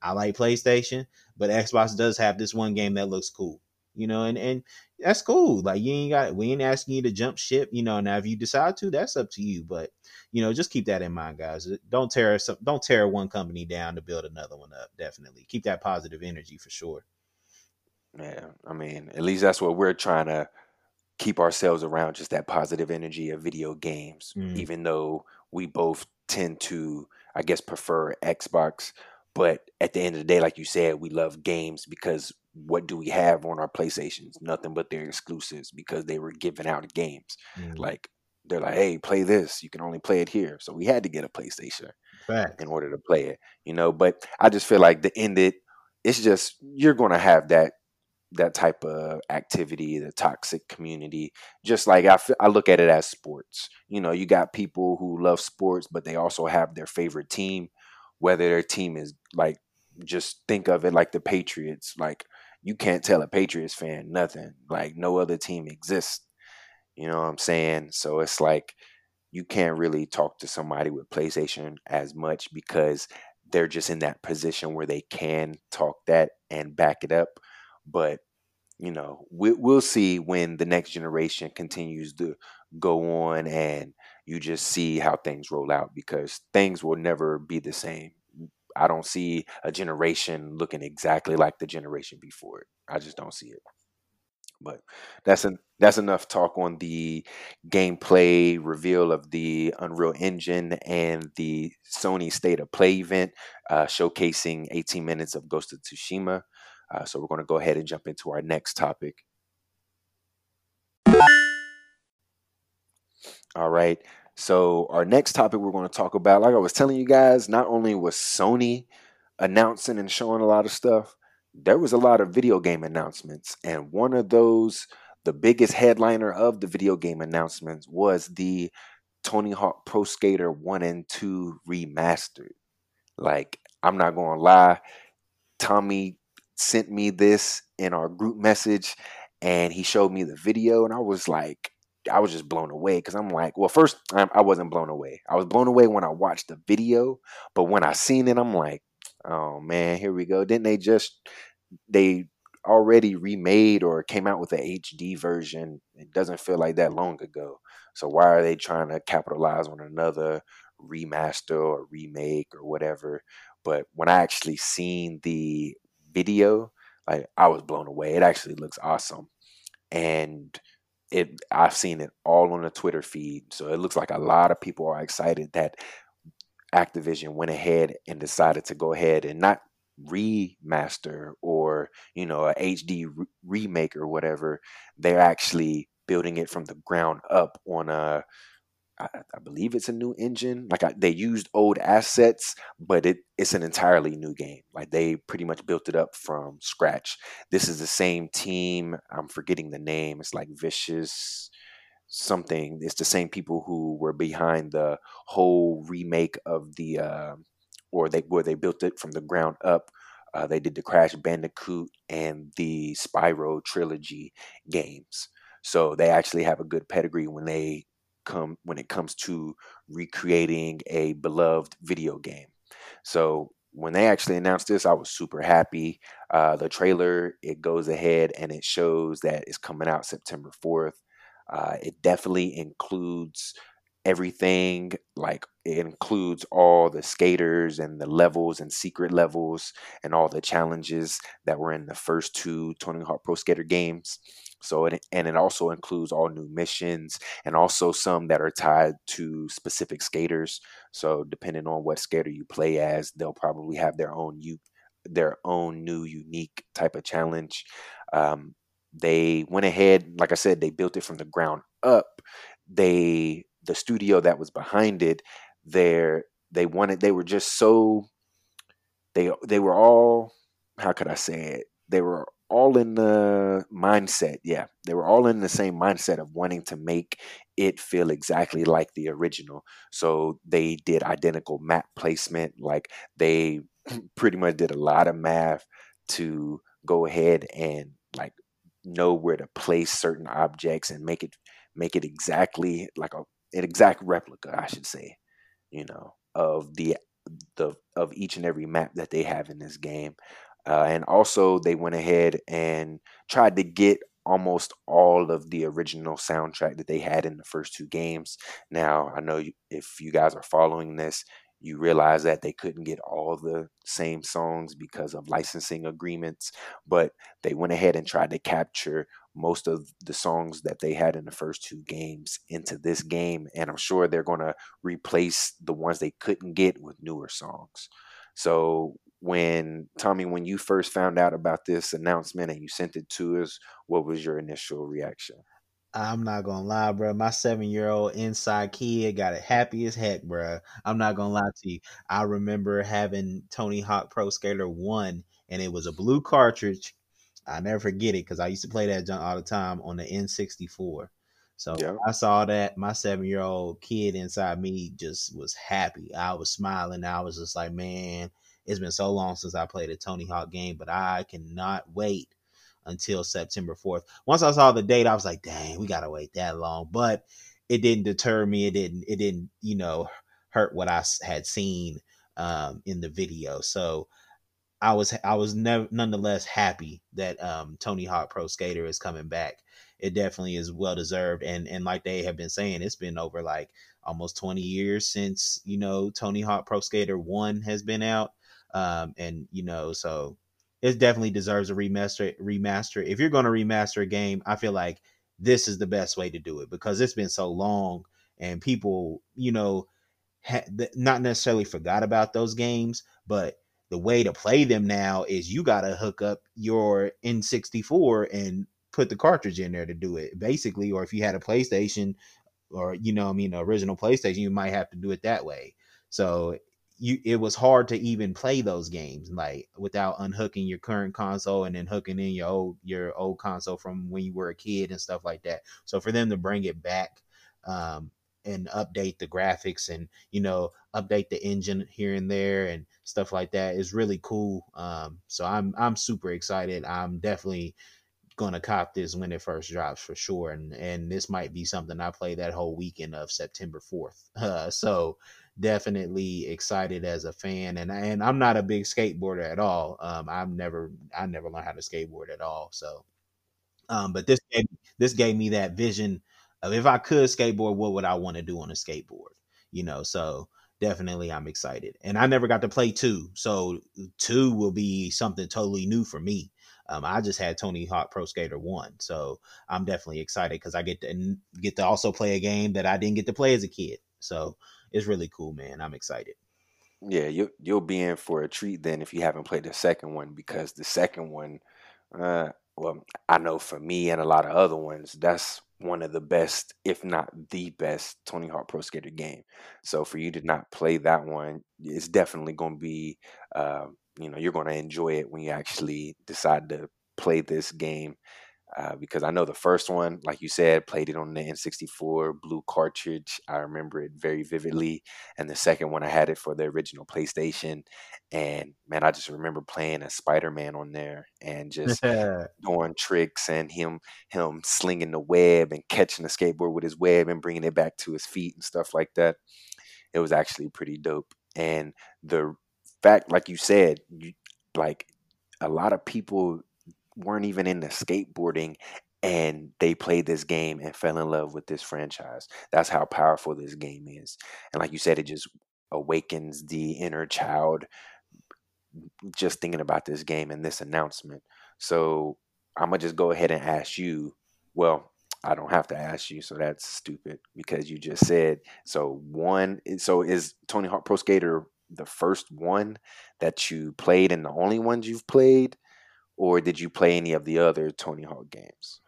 I like PlayStation, but Xbox does have this one game that looks cool. You know, and and that's cool. Like, you ain't got, we ain't asking you to jump ship, you know. Now, if you decide to, that's up to you. But, you know, just keep that in mind, guys. Don't tear us, don't tear one company down to build another one up. Definitely keep that positive energy for sure. Yeah, I mean, at least that's what we're trying to keep ourselves around, just that positive energy of video games. Mm. Even though we both tend to, I guess, prefer Xbox. But at the end of the day, like you said, we love games because what do we have on our PlayStations? Nothing but their exclusives, because they were giving out games. Mm. Like, they're like, hey, play this. You can only play it here. So we had to get a PlayStation right. in order to play it, you know. But I just feel like the end it, it's just, you're going to have that that type of activity, the toxic community. Just like I, I look at it as sports. You know, you got people who love sports, but they also have their favorite team, whether their team is, like, just think of it like the Patriots. Like, you can't tell a Patriots fan nothing. Like, no other team exists. You know what I'm saying? So it's like you can't really talk to somebody with PlayStation as much, because they're just in that position where they can talk that and back it up. But, you know, we, we'll see when the next generation continues to go on, and you just see how things roll out, because things will never be the same. I don't see a generation looking exactly like the generation before it. I just don't see it. But that's an, that's enough talk on the gameplay reveal of the Unreal Engine and the Sony State of Play event, uh, showcasing eighteen minutes of Ghost of Tsushima. Uh, so we're going to go ahead and jump into our next topic. All right. So our next topic we're going to talk about, like I was telling you guys, not only was Sony announcing and showing a lot of stuff, there was a lot of video game announcements. And one of those, the biggest headliner of the video game announcements, was the Tony Hawk Pro Skater one and two remastered. Like, I'm not going to lie, Tommy sent me this in our group message, and he showed me the video, and I was like, I was just blown away, because I'm like, well, first, I wasn't blown away. I was blown away when I watched the video, but when I seen it, I'm like, oh, man, here we go. Didn't they just, they already remade or came out with an H D version? It doesn't feel like that long ago. So why are they trying to capitalize on another remaster or remake or whatever? But when I actually seen the video, like, I was blown away. It actually looks awesome. And It I've seen it all on the Twitter feed. So it looks like a lot of people are excited that Activision went ahead and decided to go ahead and not remaster or, you know, a H D re- remake or whatever. They're actually building it from the ground up on a, I, I believe it's a new engine. Like, I, they used old assets, but it, it's an entirely new game. Like, they pretty much built it up from scratch. This is the same team. I'm forgetting the name. It's like Vicious something. It's the same people who were behind the whole remake of the, uh, or they where they built it from the ground up. Uh, they did the Crash Bandicoot and the Spyro trilogy games. So they actually have a good pedigree when they come when it comes to recreating a beloved video game. So when they actually announced this, I was super happy. Uh, the trailer, it goes ahead and it shows that it's coming out September fourth. Uh, it definitely includes everything. Like, it includes all the skaters and the levels and secret levels and all the challenges that were in the first two Tony Hawk Pro Skater games. So it, and it also includes all new missions, and also some that are tied to specific skaters. So depending on what skater you play as, they'll probably have their own you their own new unique type of challenge. Um, they went ahead, like I said, they built it from the ground up. They the studio that was behind it, there they wanted they were just so they they were all how could I say it they were. all in the mindset. Yeah, they were all in the same mindset of wanting to make it feel exactly like the original. So they did identical map placement. Like, they pretty much did a lot of math to go ahead and, like, know where to place certain objects and make it make it exactly like a an exact replica, I should say, you know, of the the of each and every map that they have in this game. Uh, and also, they went ahead and tried to get almost all of the original soundtrack that they had in the first two games. Now, I know you, if you guys are following this, you realize that they couldn't get all the same songs because of licensing agreements, but they went ahead and tried to capture most of the songs that they had in the first two games into this game, and I'm sure they're going to replace the ones they couldn't get with newer songs. So when, Tommy, when you first found out about this announcement and you sent it to us, what was your initial reaction? I'm not going to lie, bro. My seven-year-old inside kid got it happy as heck, bro. I'm not going to lie to you. I remember having Tony Hawk Pro Skater one, and it was a blue cartridge. I never forget it because I used to play that junk all the time on the N sixty-four. So yeah. I saw that. My seven-year-old kid inside me just was happy. I was smiling. I was just like, man, it's been so long since I played a Tony Hawk game, but I cannot wait until September fourth. Once I saw the date, I was like, dang, we gotta wait that long. But it didn't deter me. It didn't, it didn't, you know, hurt what I had seen um, in the video. So I was, I was never, nonetheless happy that um, Tony Hawk Pro Skater is coming back. It definitely is well-deserved. And, and like they have been saying, it's been over like almost twenty years since, you know, Tony Hawk Pro Skater one has been out. Um, and, you know, so it definitely deserves a remaster. Remaster. If you're going to remaster a game, I feel like this is the best way to do it because it's been so long and people, you know, ha- not necessarily forgot about those games, but the way to play them now is you got to hook up your N sixty-four and put the cartridge in there to do it, basically. Or if you had a PlayStation or, you know, I mean, the original PlayStation, you might have to do it that way. So You, it was hard to even play those games like without unhooking your current console and then hooking in your old your old console from when you were a kid and stuff like that. So for them to bring it back um, and update the graphics and, you know, update the engine here and there and stuff like that is really cool. Um, so I'm I'm super excited. I'm definitely going to cop this when it first drops for sure. And and this might be something I play that whole weekend of September fourth. Uh, so definitely excited as a fan, and and I'm not a big skateboarder at all. Um, I've never I never learned how to skateboard at all. So, um, but this gave, this gave me that vision of if I could skateboard, what would I want to do on a skateboard? You know, so definitely I'm excited, and I never got to play two, so two will be something totally new for me. Um, I just had Tony Hawk Pro Skater one, so I'm definitely excited because I get to get to also play a game that I didn't get to play as a kid. So it's really cool, man. I'm excited. Yeah, you, you'll be in for a treat then if you haven't played the second one, because the second one, uh, well, I know for me and a lot of other ones, that's one of the best, if not the best, Tony Hawk Pro Skater game. So for you to not play that one, it's definitely going to be, uh, you know, you're going to enjoy it when you actually decide to play this game. Uh, because I know the first one, like you said, played it on the N sixty-four blue cartridge. I remember it very vividly. And the second one, I had it for the original PlayStation. And, man, I just remember playing as Spider-Man on there and just doing tricks and him him slinging the web and catching the skateboard with his web and bringing it back to his feet and stuff like that. It was actually pretty dope. And the fact, like you said, you, like a lot of people weren't even into skateboarding and they played this game and fell in love with this franchise. That's how powerful this game is. And like you said, it just awakens the inner child just thinking about this game and this announcement. So I'm going to just go ahead and ask you, well, I don't have to ask you, so that's stupid because you just said, so one, so is Tony Hawk Pro Skater the first one that you played and the only ones you've played? Or did you play any of the other Tony Hawk games?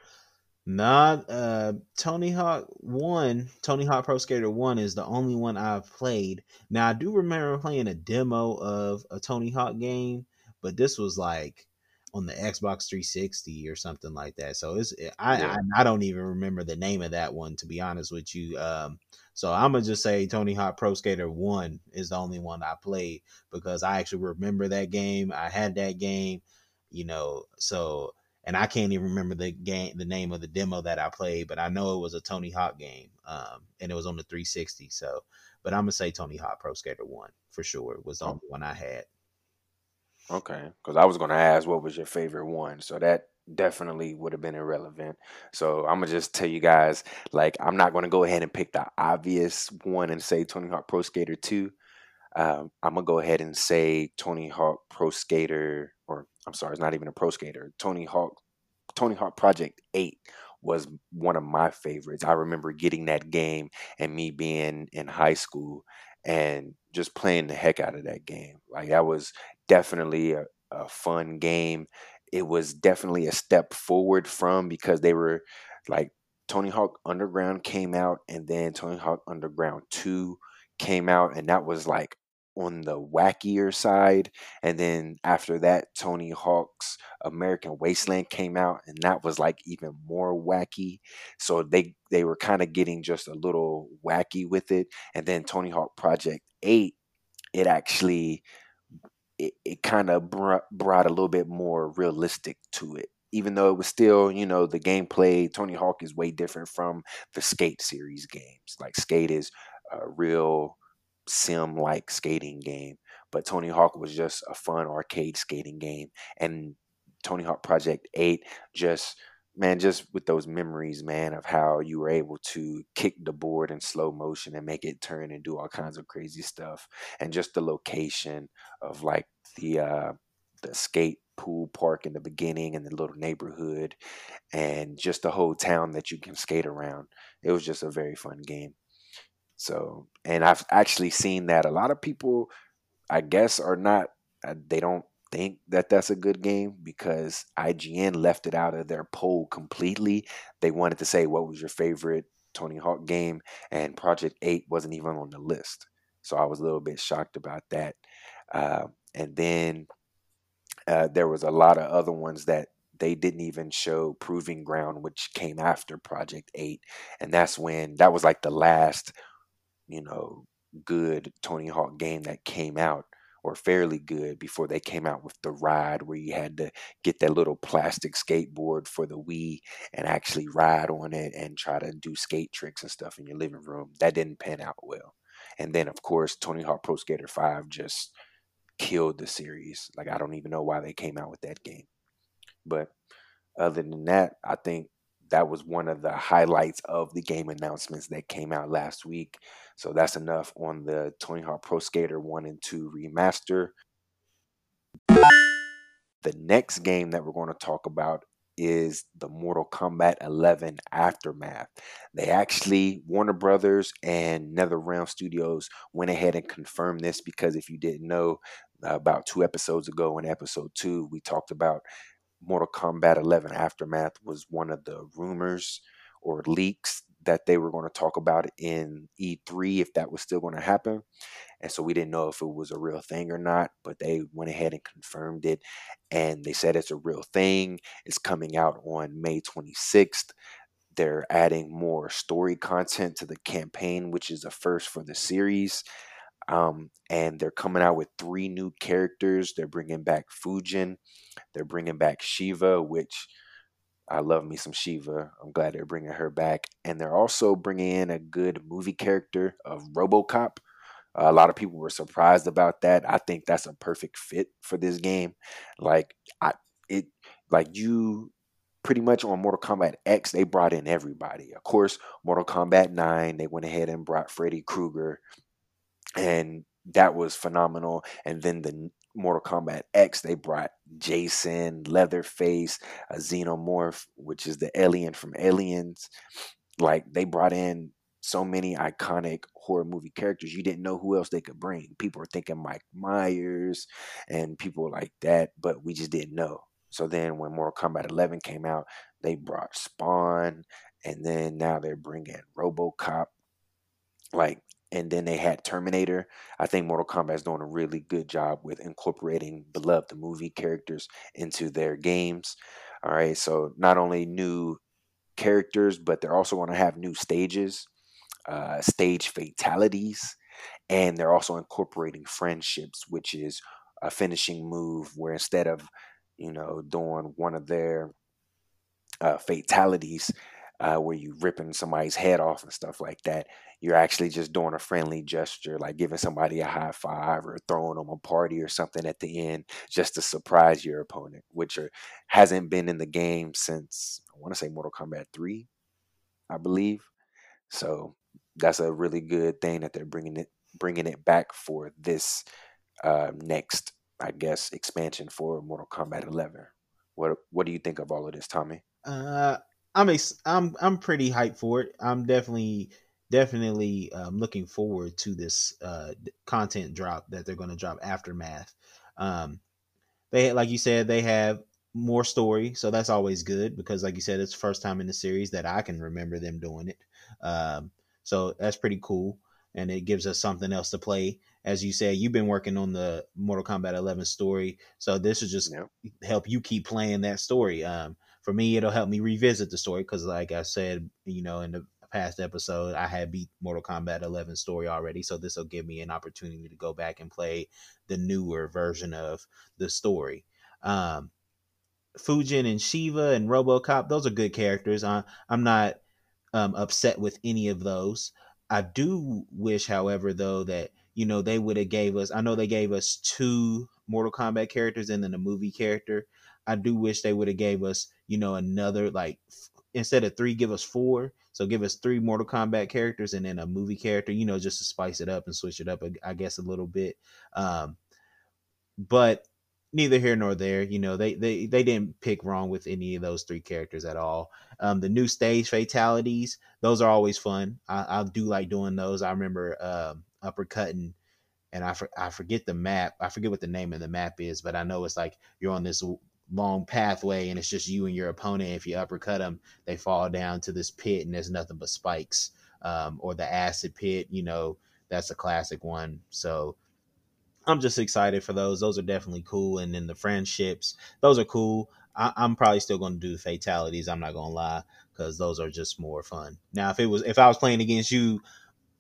Not uh, Tony Hawk one. Tony Hawk Pro Skater one is the only one I've played. Now, I do remember playing a demo of a Tony Hawk game, but this was like on the Xbox three sixty or something like that. So it's I, yeah. I, I don't even remember the name of that one, to be honest with you. Um, so I'm going to just say Tony Hawk Pro Skater one is the only one I played because I actually remember that game. I had that game. You know, so, and I can't even remember the game, the name of the demo that I played, but I know it was a Tony Hawk game, um, and it was on the three sixty. So, but I'm gonna say Tony Hawk Pro Skater one for sure was the only one I had. Okay, because I was gonna ask what was your favorite one, so that definitely would have been irrelevant. So I'm gonna just tell you guys, like, I'm not gonna go ahead and pick the obvious one and say Tony Hawk Pro Skater two. Um, I'm gonna go ahead and say Tony Hawk Pro Skater, or I'm sorry, it's not even a Pro Skater. Tony Hawk, Tony Hawk Project eight was one of my favorites. I remember getting that game and me being in high school and just playing the heck out of that game. Like, that was definitely a, a fun game. It was definitely a step forward from, because they were like, Tony Hawk Underground came out, and then Tony Hawk Underground two came out, and that was like on the wackier side. And then after that, Tony Hawk's American Wasteland came out, and that was like even more wacky. So they they were kind of getting just a little wacky with it. And then Tony Hawk Project eight, it actually it, it kind of br- brought a little bit more realistic to it, even though it was still, you know, the gameplay. Tony Hawk is way different from the Skate series games. Like, Skate is a real sim like skating game, but Tony Hawk was just a fun arcade skating game. And Tony Hawk Project eight, just man just with those memories, man, of how you were able to kick the board in slow motion and make it turn and do all kinds of crazy stuff, and just the location of like the uh the skate pool park in the beginning and the little neighborhood, and just the whole town that you can skate around. It was just a very fun game. So, and I've actually seen that a lot of people, I guess, are not, they don't think that that's a good game, because I G N left it out of their poll completely. They wanted to say, what was your favorite Tony Hawk game? And Project eight wasn't even on the list. So I was a little bit shocked about that. Uh, and then uh, there was a lot of other ones that they didn't even show. Proving Ground, which came after Project eight. And that's when, that was like the last, you know, good Tony Hawk game that came out, or fairly good, before they came out with The Ride, where you had to get that little plastic skateboard for the Wii and actually ride on it and try to do skate tricks and stuff in your living room. That didn't pan out well. And then, of course, Tony Hawk Pro Skater five just killed the series. Like, I don't even know why they came out with that game. But other than that, I think that was one of the highlights of the game announcements that came out last week. So that's enough on the Tony Hawk Pro Skater one and two remaster. The next game that we're going to talk about is the Mortal Kombat eleven Aftermath. They actually, Warner Brothers and NetherRealm Studios went ahead and confirmed this, because if you didn't know, about two episodes ago in episode two, we talked about Mortal Kombat eleven Aftermath was one of the rumors or leaks that they were going to talk about in E three, if that was still going to happen. And so we didn't know if it was a real thing or not, but they went ahead and confirmed it. And they said it's a real thing. It's coming out on May twenty-sixth. They're adding more story content to the campaign, which is a first for the series. Um, and they're coming out with three new characters. They're bringing back Fujin. They're bringing back Shiva, which I love me some Shiva. I'm glad they're bringing her back. And they're also bringing in a good movie character of RoboCop. Uh, a lot of people were surprised about that. I think that's a perfect fit for this game. Like I, it, like you. Pretty much on Mortal Kombat X, they brought in everybody. Of course, Mortal Kombat nine, they went ahead and brought Freddy Krueger. And that was phenomenal. And then the Mortal Kombat X, they brought Jason, Leatherface, a Xenomorph, which is the alien from Aliens. Like, they brought in so many iconic horror movie characters. You didn't know who else they could bring. People were thinking Mike Myers and people like that, but we just didn't know. So then when Mortal Kombat eleven came out, they brought Spawn, and then now they're bringing RoboCop. Like, and then they had Terminator. I think Mortal Kombat is doing a really good job with incorporating beloved the movie characters into their games. All right, so not only new characters, but they're also going to have new stages, uh, stage fatalities, and they're also incorporating friendships, which is a finishing move where instead of, you know, doing one of their uh, fatalities, uh, where you ripping somebody's head off and stuff like that. You're actually just doing a friendly gesture, like giving somebody a high five or throwing them a party or something at the end just to surprise your opponent, which are, hasn't been in the game since, I want to say, Mortal Kombat three, I believe. So that's a really good thing that they're bringing it bringing it back for this uh, next, I guess, expansion for Mortal Kombat eleven. What What do you think of all of this, Tommy? Uh, I'm ex- I'm I'm pretty hyped for it. I'm definitely definitely um, looking forward to this uh, content drop that they're going to drop, Aftermath. Um, they like you said, they have more story, so that's always good because, like you said, it's the first time in the series that I can remember them doing it. Um, so that's pretty cool, and it gives us something else to play. As you said, you've been working on the Mortal Kombat eleven story, so this will just yeah. help you keep playing that story. Um, for me, it'll help me revisit the story because, like I said, you know, in the past episode, I had beat Mortal Kombat eleven story already, so this will give me an opportunity to go back and play the newer version of the story. Um, Fujin and Shiva and RoboCop, those are good characters. I, I'm not um, upset with any of those. I do wish, however, though, that you know, they would have gave us, I know they gave us two Mortal Kombat characters and then a movie character. I do wish they would have gave us, you know, another, like f- instead of three, give us four. So give us three Mortal Kombat characters and then a movie character, you know, just to spice it up and switch it up, I guess, a little bit. Um, but neither here nor there, you know, they, they, they didn't pick wrong with any of those three characters at all. Um, the new stage fatalities, those are always fun. I, I do like doing those. I remember, um, uppercutting, and I for, I forget the map. I forget what the name of the map is, but I know it's like you're on this long pathway, and it's just you and your opponent. If you uppercut them, they fall down to this pit, and there's nothing but spikes. Um, or the acid pit, you know, that's a classic one. So I'm just excited for those. Those are definitely cool. And then the friendships, those are cool. I, I'm probably still going to do fatalities. I'm not going to lie, because those are just more fun. Now, if it was if I was playing against you,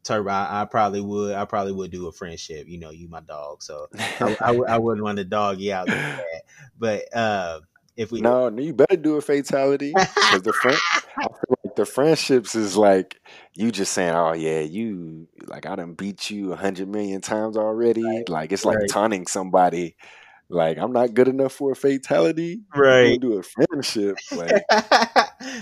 Turbo, I, I probably would. I probably would do a friendship. You know, you my dog, so I, I, I wouldn't want to dog you out like that. But uh, if we no, no, you better do a fatality because the friend, I feel like the friendships is like you just saying, "Oh yeah, you like I done beat you a hundred million times already." Right. Like it's like right. taunting somebody. Like I'm not good enough for a fatality. Right, you do a friendship. Like,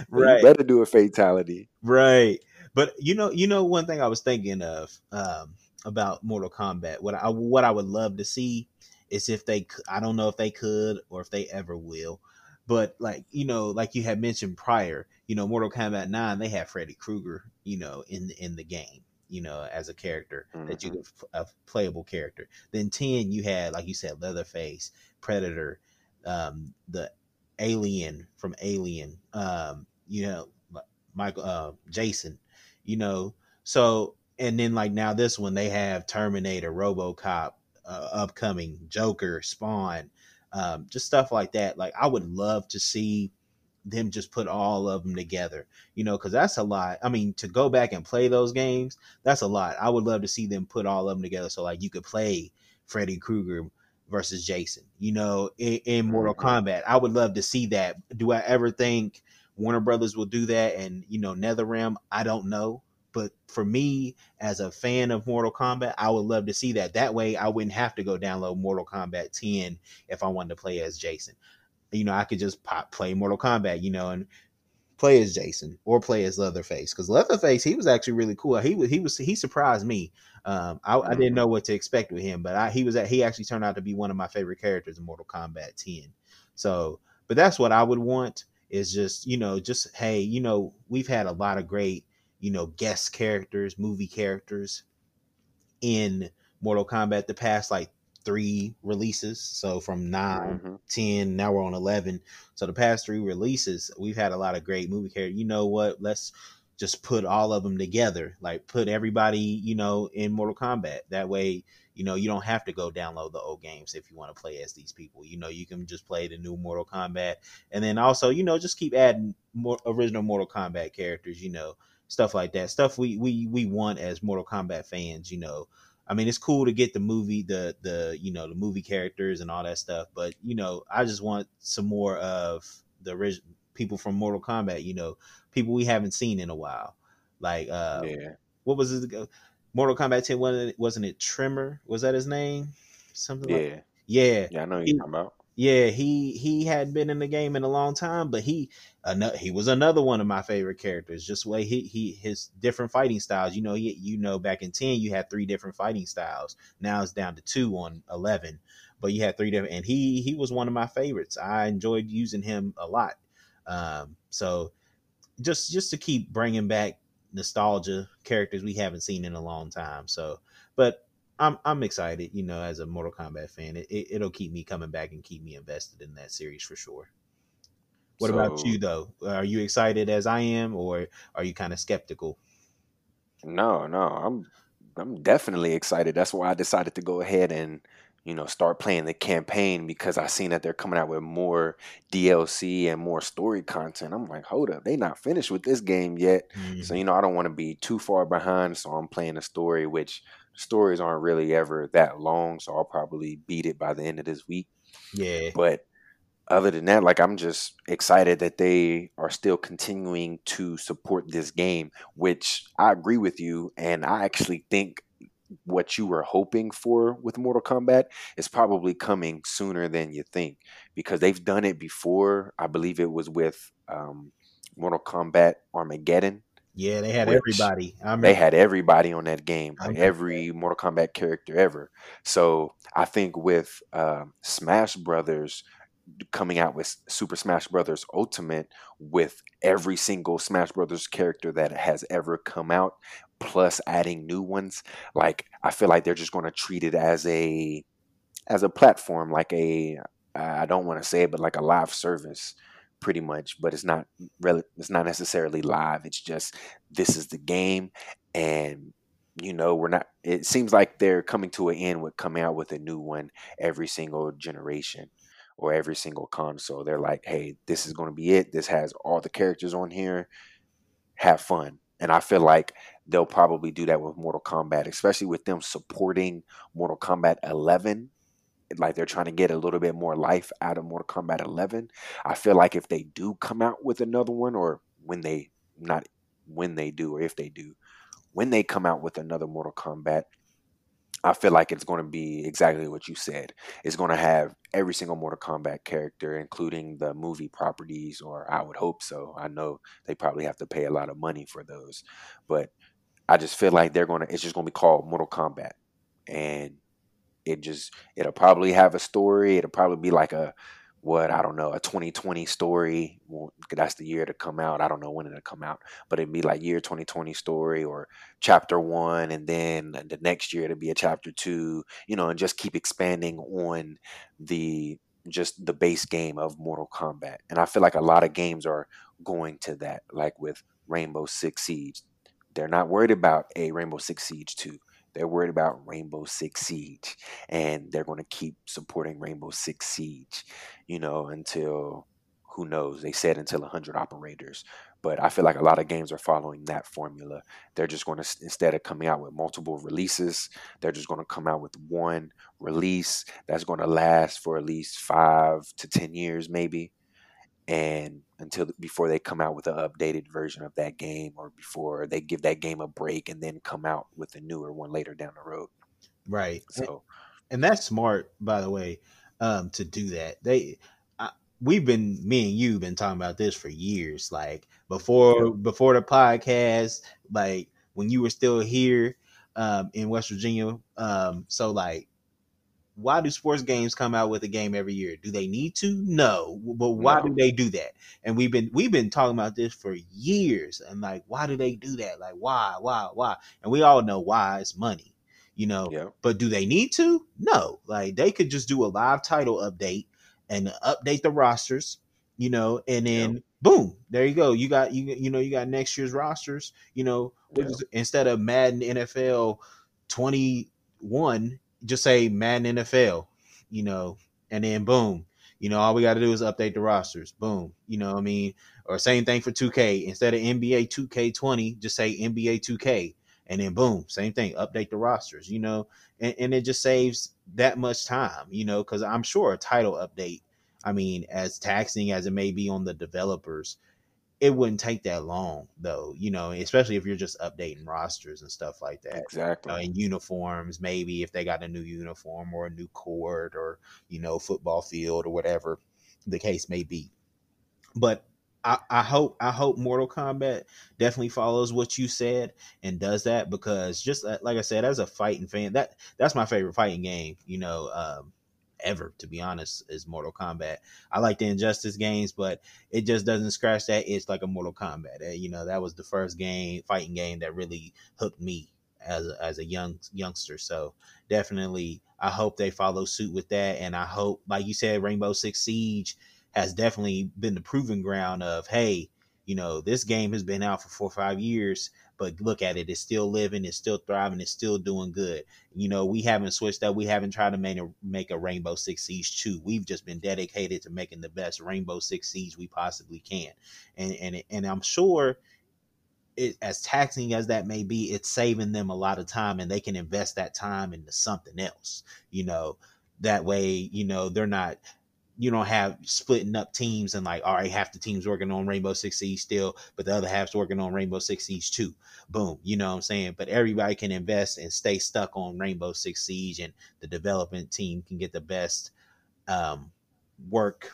right, you better do a fatality. Right. But, you know, you know, one thing I was thinking of um, about Mortal Kombat, what I what I would love to see is if they I don't know if they could or if they ever will. But like, you know, like you had mentioned prior, you know, Mortal Kombat nine, they had Freddy Krueger, you know, in, in the game, you know, as a character mm-hmm. that you could a playable character. Then ten, you had, like you said, Leatherface, Predator, um, the alien from Alien, um, you know, Michael uh, Jason. You know, so and then like now this one they have Terminator, RoboCop, uh, upcoming Joker, Spawn, um, just stuff like that. Like I would love to see them just put all of them together, you know, because that's a lot. I mean, to go back and play those games, that's a lot. I would love to see them put all of them together. So like you could play Freddy Krueger versus Jason, you know, in, in Mortal Kombat. I would love to see that. Do I ever think Warner Brothers will do that, and you know, NetherRealm, I don't know, but for me as a fan of Mortal Kombat, I would love to see that. That way I wouldn't have to go download Mortal Kombat ten if I wanted to play as Jason. You know, I could just pop play Mortal Kombat, you know, and play as Jason or play as Leatherface, because Leatherface, he was actually really cool. He was he was he surprised me. Um, I, I didn't know what to expect with him, but I, he was he actually turned out to be one of my favorite characters in Mortal Kombat ten. So, but that's what I would want. Is just, you know, just, hey, you know, we've had a lot of great, you know, guest characters, movie characters in Mortal Kombat the past, like, three releases. So from nine, mm-hmm. ten, now we're on eleven. So the past three releases, we've had a lot of great movie characters. You know what? Let's just put all of them together. Like, put everybody, you know, in Mortal Kombat. That way, you know, you don't have to go download the old games if you want to play as these people. You know, you can just play the new Mortal Kombat. And then also, you know, just keep adding more original Mortal Kombat characters, you know, stuff like that. Stuff we we we want as Mortal Kombat fans, you know. I mean, it's cool to get the movie, the, the you know, the movie characters and all that stuff. But, you know, I just want some more of the original people from Mortal Kombat, you know, people we haven't seen in a while. Like, uh, yeah. what was it? Mortal Kombat ten, wasn't it, wasn't it Tremor? Was that his name? Something yeah. like that? Yeah. Yeah, I know what you're talking about. Yeah, he he hadn't been in the game in a long time, but he another, he was another one of my favorite characters. Just the way he, he his different fighting styles. You know, he, you know, back in ten, you had three different fighting styles. Now it's down to two on eleven, but you had three different. And he he was one of my favorites. I enjoyed using him a lot. Um, so just just to keep bringing back nostalgia characters we haven't seen in a long time. So, but. I'm I'm excited, you know, as a Mortal Kombat fan. It, it it'll keep me coming back and keep me invested in that series for sure. What so, about you though? Are you excited as I am, or are you kind of skeptical? No, no, I'm I'm definitely excited. That's why I decided to go ahead and, you know, start playing the campaign, because I seen that they're coming out with more D L C and more story content. I'm like, hold up, they not finished with this game yet. Mm-hmm. So, you know, I don't want to be too far behind. So I'm playing a story, which stories aren't really ever that long, so I'll probably beat it by the end of this week. Yeah. But other than that, like, I'm just excited that they are still continuing to support this game, which I agree with you. And I actually think what you were hoping for with Mortal Kombat is probably coming sooner than you think, because they've done it before. I believe it was with um, Mortal Kombat Armageddon. Yeah, they had Which, everybody. I remember. They had everybody on that game, like every that. Mortal Kombat character ever. So I think with uh, Smash Brothers coming out with Super Smash Brothers Ultimate, with every single Smash Brothers character that has ever come out, plus adding new ones, like I feel like they're just going to treat it as a as a platform, like a I don't want to say it, but like a live service. Pretty much, but it's not really, it's not necessarily live. It's just, this is the game. And, you know, we're not, it seems like they're coming to an end with coming out with a new one every single generation or every single console. They're like, hey, this is going to be it. This has all the characters on here. Have fun. And I feel like they'll probably do that with Mortal Kombat, especially with them supporting Mortal Kombat eleven. Like, they're trying to get a little bit more life out of Mortal Kombat eleven. I feel like if they do come out with another one, or when they not when they do, or if they do, when they come out with another Mortal Kombat, I feel like it's going to be exactly what you said. It's going to have every single Mortal Kombat character, including the movie properties, or I would hope so. I know they probably have to pay a lot of money for those, but I just feel like they're going to, it's just going to be called Mortal Kombat. And It just, it'll probably have a story. It'll probably be like a, what, I don't know, a twenty twenty story. Well, that's the year to come out. I don't know when it'll come out, but it'd be like year twenty twenty story, or chapter one. And then the next year it'll be a chapter two, you know, and just keep expanding on the, just the base game of Mortal Kombat. And I feel like a lot of games are going to that, like with Rainbow Six Siege. They're not worried about a Rainbow Six Siege two. They're worried about Rainbow Six Siege, and they're going to keep supporting Rainbow Six Siege, you know, until, who knows, they said until one hundred operators. But I feel like a lot of games are following that formula. They're just going to, instead of coming out with multiple releases, they're just going to come out with one release that's going to last for at least five to ten years maybe, and until before they come out with an updated version of that game, or before they give that game a break and then come out with a newer one later down the road. Right. So, and, and that's smart, by the way, um, to do that. They, I, we've been, me and you been talking about this for years, like before, yeah. before the podcast, like when you were still here, um, in West Virginia. Um, so like, why do sports games come out with a game every year? Do they need to? No, but why no. do they do that? And we've been we've been talking about this for years, and like, why do they do that? Like, why, why, why? And we all know why. It's money, you know. Yeah. But do they need to? No. Like, they could just do a live title update and update the rosters, you know, and then yeah. boom, there you go. You got you you know you got next year's rosters, you know, yeah. is, instead of Madden N F L twenty-one. Just say Madden N F L, you know, and then boom, you know, all we got to do is update the rosters. Boom. You know what I mean? Or same thing for two K. Instead of N B A two K twenty, just say N B A two K, and then boom, same thing, update the rosters, you know, and, and it just saves that much time, you know, because I'm sure a title update I mean, as taxing as it may be on the developers, it wouldn't take that long, though, you know, especially if you're just updating rosters and stuff like that. Exactly. Uh, and uniforms, maybe if they got a new uniform or a new court or, you know, football field or whatever the case may be. But I, I hope I hope Mortal Kombat definitely follows what you said and does that, because just like I said, as a fighting fan, that that's my favorite fighting game, you know, um, ever, to be honest, is Mortal Kombat. I like the Injustice games, but it just doesn't scratch that itch like a Mortal Kombat. You know, that was the first game, fighting game, that really hooked me as a, as a young youngster. So definitely, I hope they follow suit with that, and I hope, like you said, Rainbow Six Siege has definitely been the proving ground of, hey, you know, this game has been out for four or five years, but look at it. It's still living. It's still thriving. It's still doing good. You know, we haven't switched up. We haven't tried to make a, make a Rainbow Six Siege two. We've just been dedicated to making the best Rainbow Six Siege we possibly can. And, and, and I'm sure, it, as taxing as that may be, it's saving them a lot of time, and they can invest that time into something else. You know, that way, you know, they're not... you don't have splitting up teams and like, all right, half the team's working on Rainbow Six Siege still, but the other half's working on Rainbow Six Siege two. Boom. You know what I'm saying? But everybody can invest and stay stuck on Rainbow Six Siege, and the development team can get the best um, work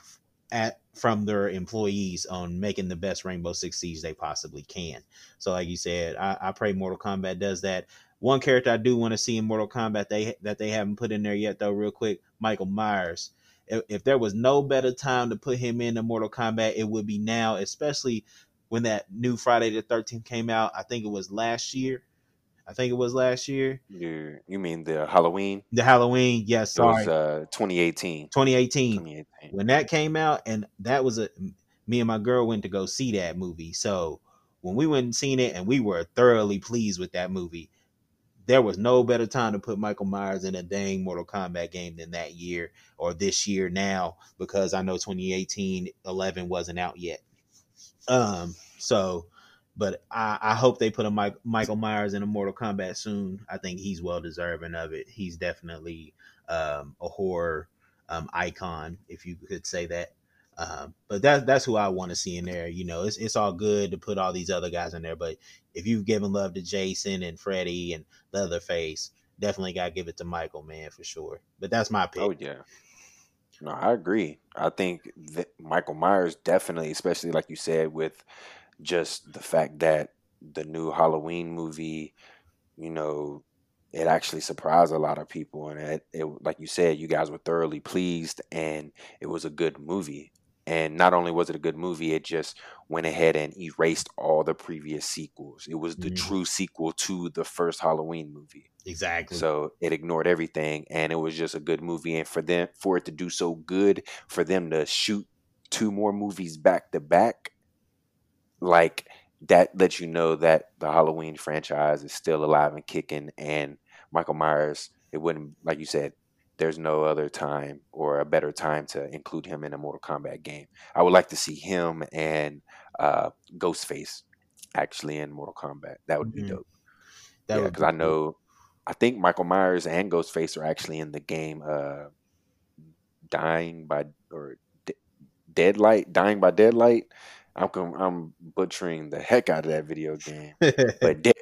at from their employees on making the best Rainbow Six Siege they possibly can. So like you said, I, I pray Mortal Kombat does that. One character I do want to see in Mortal Kombat they that they haven't put in there yet, though, real quick, Michael Myers. If there was no better time to put him into Mortal Kombat, it would be now, especially when that new Friday the thirteenth came out. I think it was last year. I think it was last year. You, you mean the Halloween? The Halloween, yes. Sorry. It was uh, twenty eighteen. twenty eighteen. twenty eighteen. When that came out, and that was a, me and my girl went to go see that movie. So when we went and seen it, and we were thoroughly pleased with that movie, there was no better time to put Michael Myers in a dang Mortal Kombat game than that year, or this year now, because I know twenty eighteen eleven wasn't out yet. Um, so, but I, I hope they put a Mike, Michael Myers in a Mortal Kombat soon. I think he's well deserving of it. He's definitely um, a horror um, icon, if you could say that. Um, but that's that's who I want to see in there. You know, it's it's all good to put all these other guys in there, but if you've given love to Jason and Freddy and Leatherface, definitely gotta give it to Michael, man, for sure. But that's my pick. Oh yeah, no, I agree. I think that Michael Myers definitely, especially like you said, with just the fact that the new Halloween movie, you know, it actually surprised a lot of people, and it, it like you said, you guys were thoroughly pleased, and it was a good movie. And not only was it a good movie, it just went ahead and erased all the previous sequels. It was the mm-hmm. true sequel to the first Halloween movie. Exactly. So it ignored everything, and it was just a good movie. And for them, for it to do so good, for them to shoot two more movies back to back, like that lets you know that the Halloween franchise is still alive and kicking. And Michael Myers, it wouldn't, like you said, there's no other time or a better time to include him in a Mortal Kombat game. I would like to see him and uh, Ghostface actually in Mortal Kombat. That would be mm-hmm. dope. That yeah, because I know, cool. I think Michael Myers and Ghostface are actually in the game uh, Dying by or De- Deadlight, Dying by Deadlight. I'm I'm butchering the heck out of that video game, but Dead,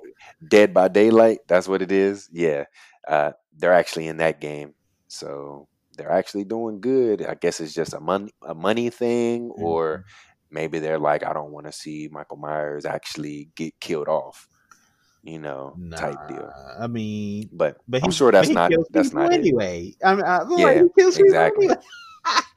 Dead by Daylight, that's what it is. Yeah, uh, they're actually in that game. So they're actually doing good. I guess it's just a money a money thing, or maybe they're like, I don't want to see Michael Myers actually get killed off, you know, nah, type deal. I mean, but, but I'm he, sure that's not that's not anyway. It. I mean, I, like, yeah, he kills exactly, anyway.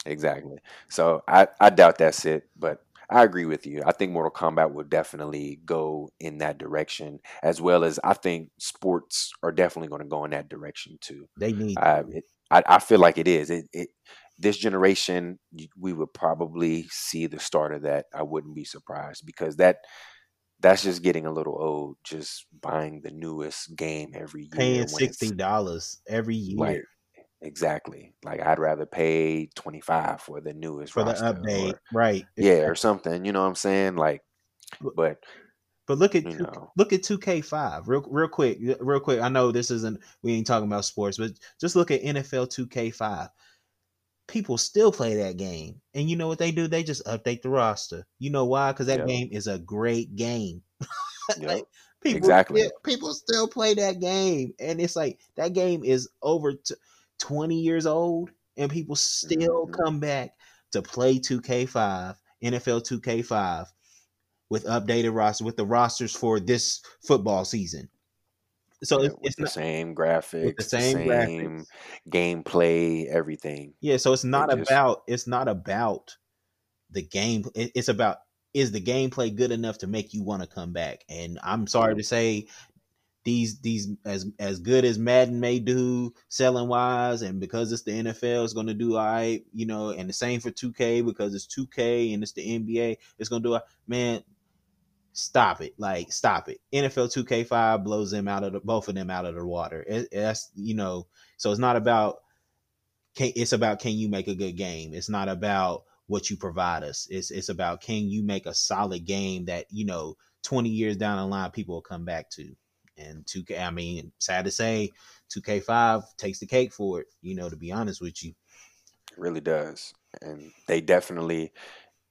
exactly. So I, I doubt that's it, but I agree with you. I think Mortal Kombat will definitely go in that direction, as well as I think sports are definitely going to go in that direction too. They need. Uh, it, I, I feel like it is. It, it this generation, we would probably see the start of that. I wouldn't be surprised, because that that's just getting a little old. Just buying the newest game every year, paying sixty dollars every year. Like, exactly. Like, I'd rather pay twenty-five dollars for the newest for the update, or, right? Yeah, exactly. Or something. You know what I'm saying? Like, but. But look at you know. look at two K five real real quick real quick. I know this isn't we ain't talking about sports, but just look at N F L two K five. people still play that game. And you know what they do? They just update the roster. You know why? Because that yep. game is a great game. Yep. Like, people, exactly. yeah, people still play that game. And it's like, that game is over t- twenty years old, and people still mm-hmm. come back to play two K five, N F L two K five, with updated roster, with the rosters for this football season. So yeah, it's, it's the not, same graphics, the same, same graphics. gameplay, everything. Yeah, so it's not it about just... it's not about the game. It's about, is the gameplay good enough to make you want to come back? And I'm sorry to say, these these as as good as Madden may do selling wise, and because it's the N F L, it's going to do all right, you know. And the same for two K, because it's two K and it's the N B A, it's going to do all right. Man, stop it. Like, stop it. N F L two K five blows them out of the, both of them out of the water. It, that's, you know, so it's not about, can, it's about, can you make a good game? It's not about what you provide us. It's, it's about, can you make a solid game that, you know, twenty years down the line, people will come back to. And two K, I mean, sad to say, two K five takes the cake for it, you know, to be honest with you. It really does. And they definitely...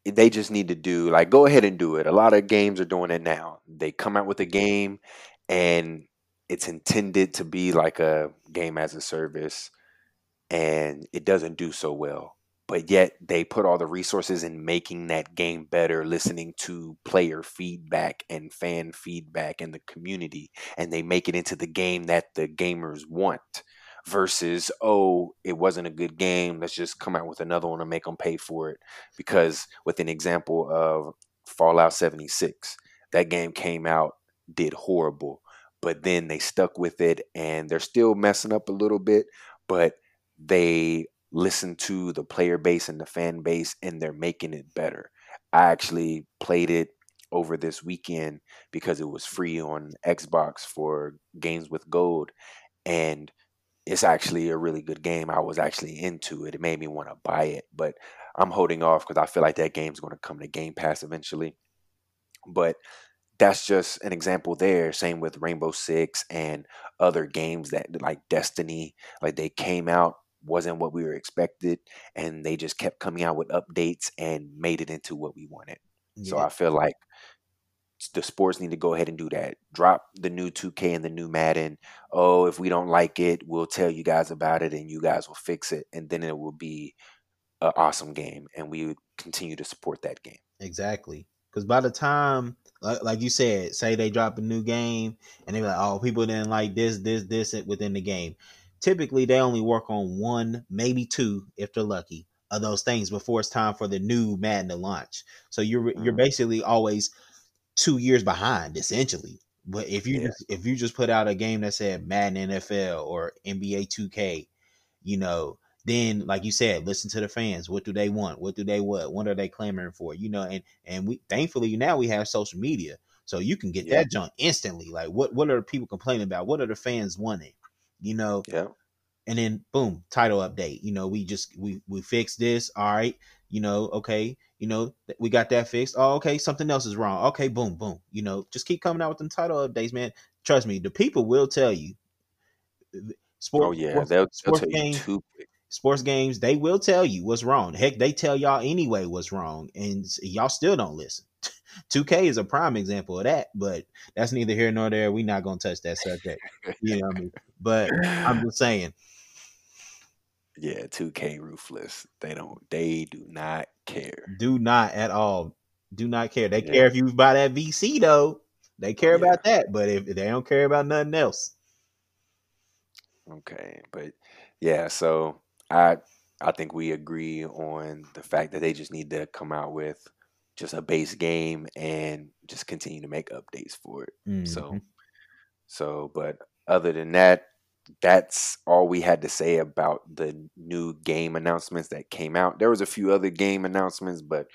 they just need to do, like, go ahead and do it. A lot of games are doing it now. They come out with a game, and it's intended to be like a game as a service, and it doesn't do so well. But yet they put all the resources in making that game better, listening to player feedback and fan feedback in the community, and they make it into the game that the gamers want. Versus, oh, it wasn't a good game, let's just come out with another one and make them pay for it. Because with an example of Fallout seventy-six, that game came out, did horrible, but then they stuck with it, and they're still messing up a little bit, but they listen to the player base and the fan base, and they're making it better. I actually played it over this weekend because it was free on Xbox for Games with Gold, and it's actually a really good game. I was actually into it. It made me want to buy it, but I'm holding off because I feel like that game's going to come to Game Pass eventually. But that's just an example there. Same with Rainbow Six and other games that, like Destiny, like they came out, wasn't what we were expected, and they just kept coming out with updates and made it into what we wanted. Yeah. So I feel like the sports need to go ahead and do that. Drop the new two K and the new Madden. Oh, if we don't like it, we'll tell you guys about it and you guys will fix it. And then it will be an awesome game. And we would continue to support that game. Exactly. Because by the time, like you said, say they drop a new game and they're like, oh, people didn't like this, this, this within the game. Typically, they only work on one, maybe two, if they're lucky, of those things before it's time for the new Madden to launch. So you're, mm-hmm. you're basically always two years behind, essentially. But if you yeah. just, if you just put out a game that said Madden N F L or N B A two K, you know, then like you said, listen to the fans. What do they want? What do they what? What are they clamoring for? You know, and and we thankfully now we have social media, so you can get yeah. that junk instantly. Like what what are people complaining about? What are the fans wanting? You know, yeah. And then boom, title update. You know, we just we we fixed this. All right. You know, okay, you know, we got that fixed. Oh, okay, something else is wrong. Okay, boom, boom. You know, just keep coming out with them title updates, man. Trust me, the people will tell you. Sport, oh, yeah, sports, they'll, sports they'll tell games, you too. Sports games, they will tell you what's wrong. Heck, they tell y'all anyway what's wrong, and y'all still don't listen. two K is a prime example of that, but that's neither here nor there. We're not going to touch that subject. You know what I mean? But I'm just saying. Yeah, two K ruthless. They don't. They do not care. Do not at all. Do not care. They yeah. care if you buy that V C though. They care yeah. about that, but if they don't care about nothing else. Okay, but yeah. So I I think we agree on the fact that they just need to come out with just a base game and just continue to make updates for it. Mm-hmm. So so, but other than that, that's all we had to say about the new game announcements that came out. There was a few other game announcements, but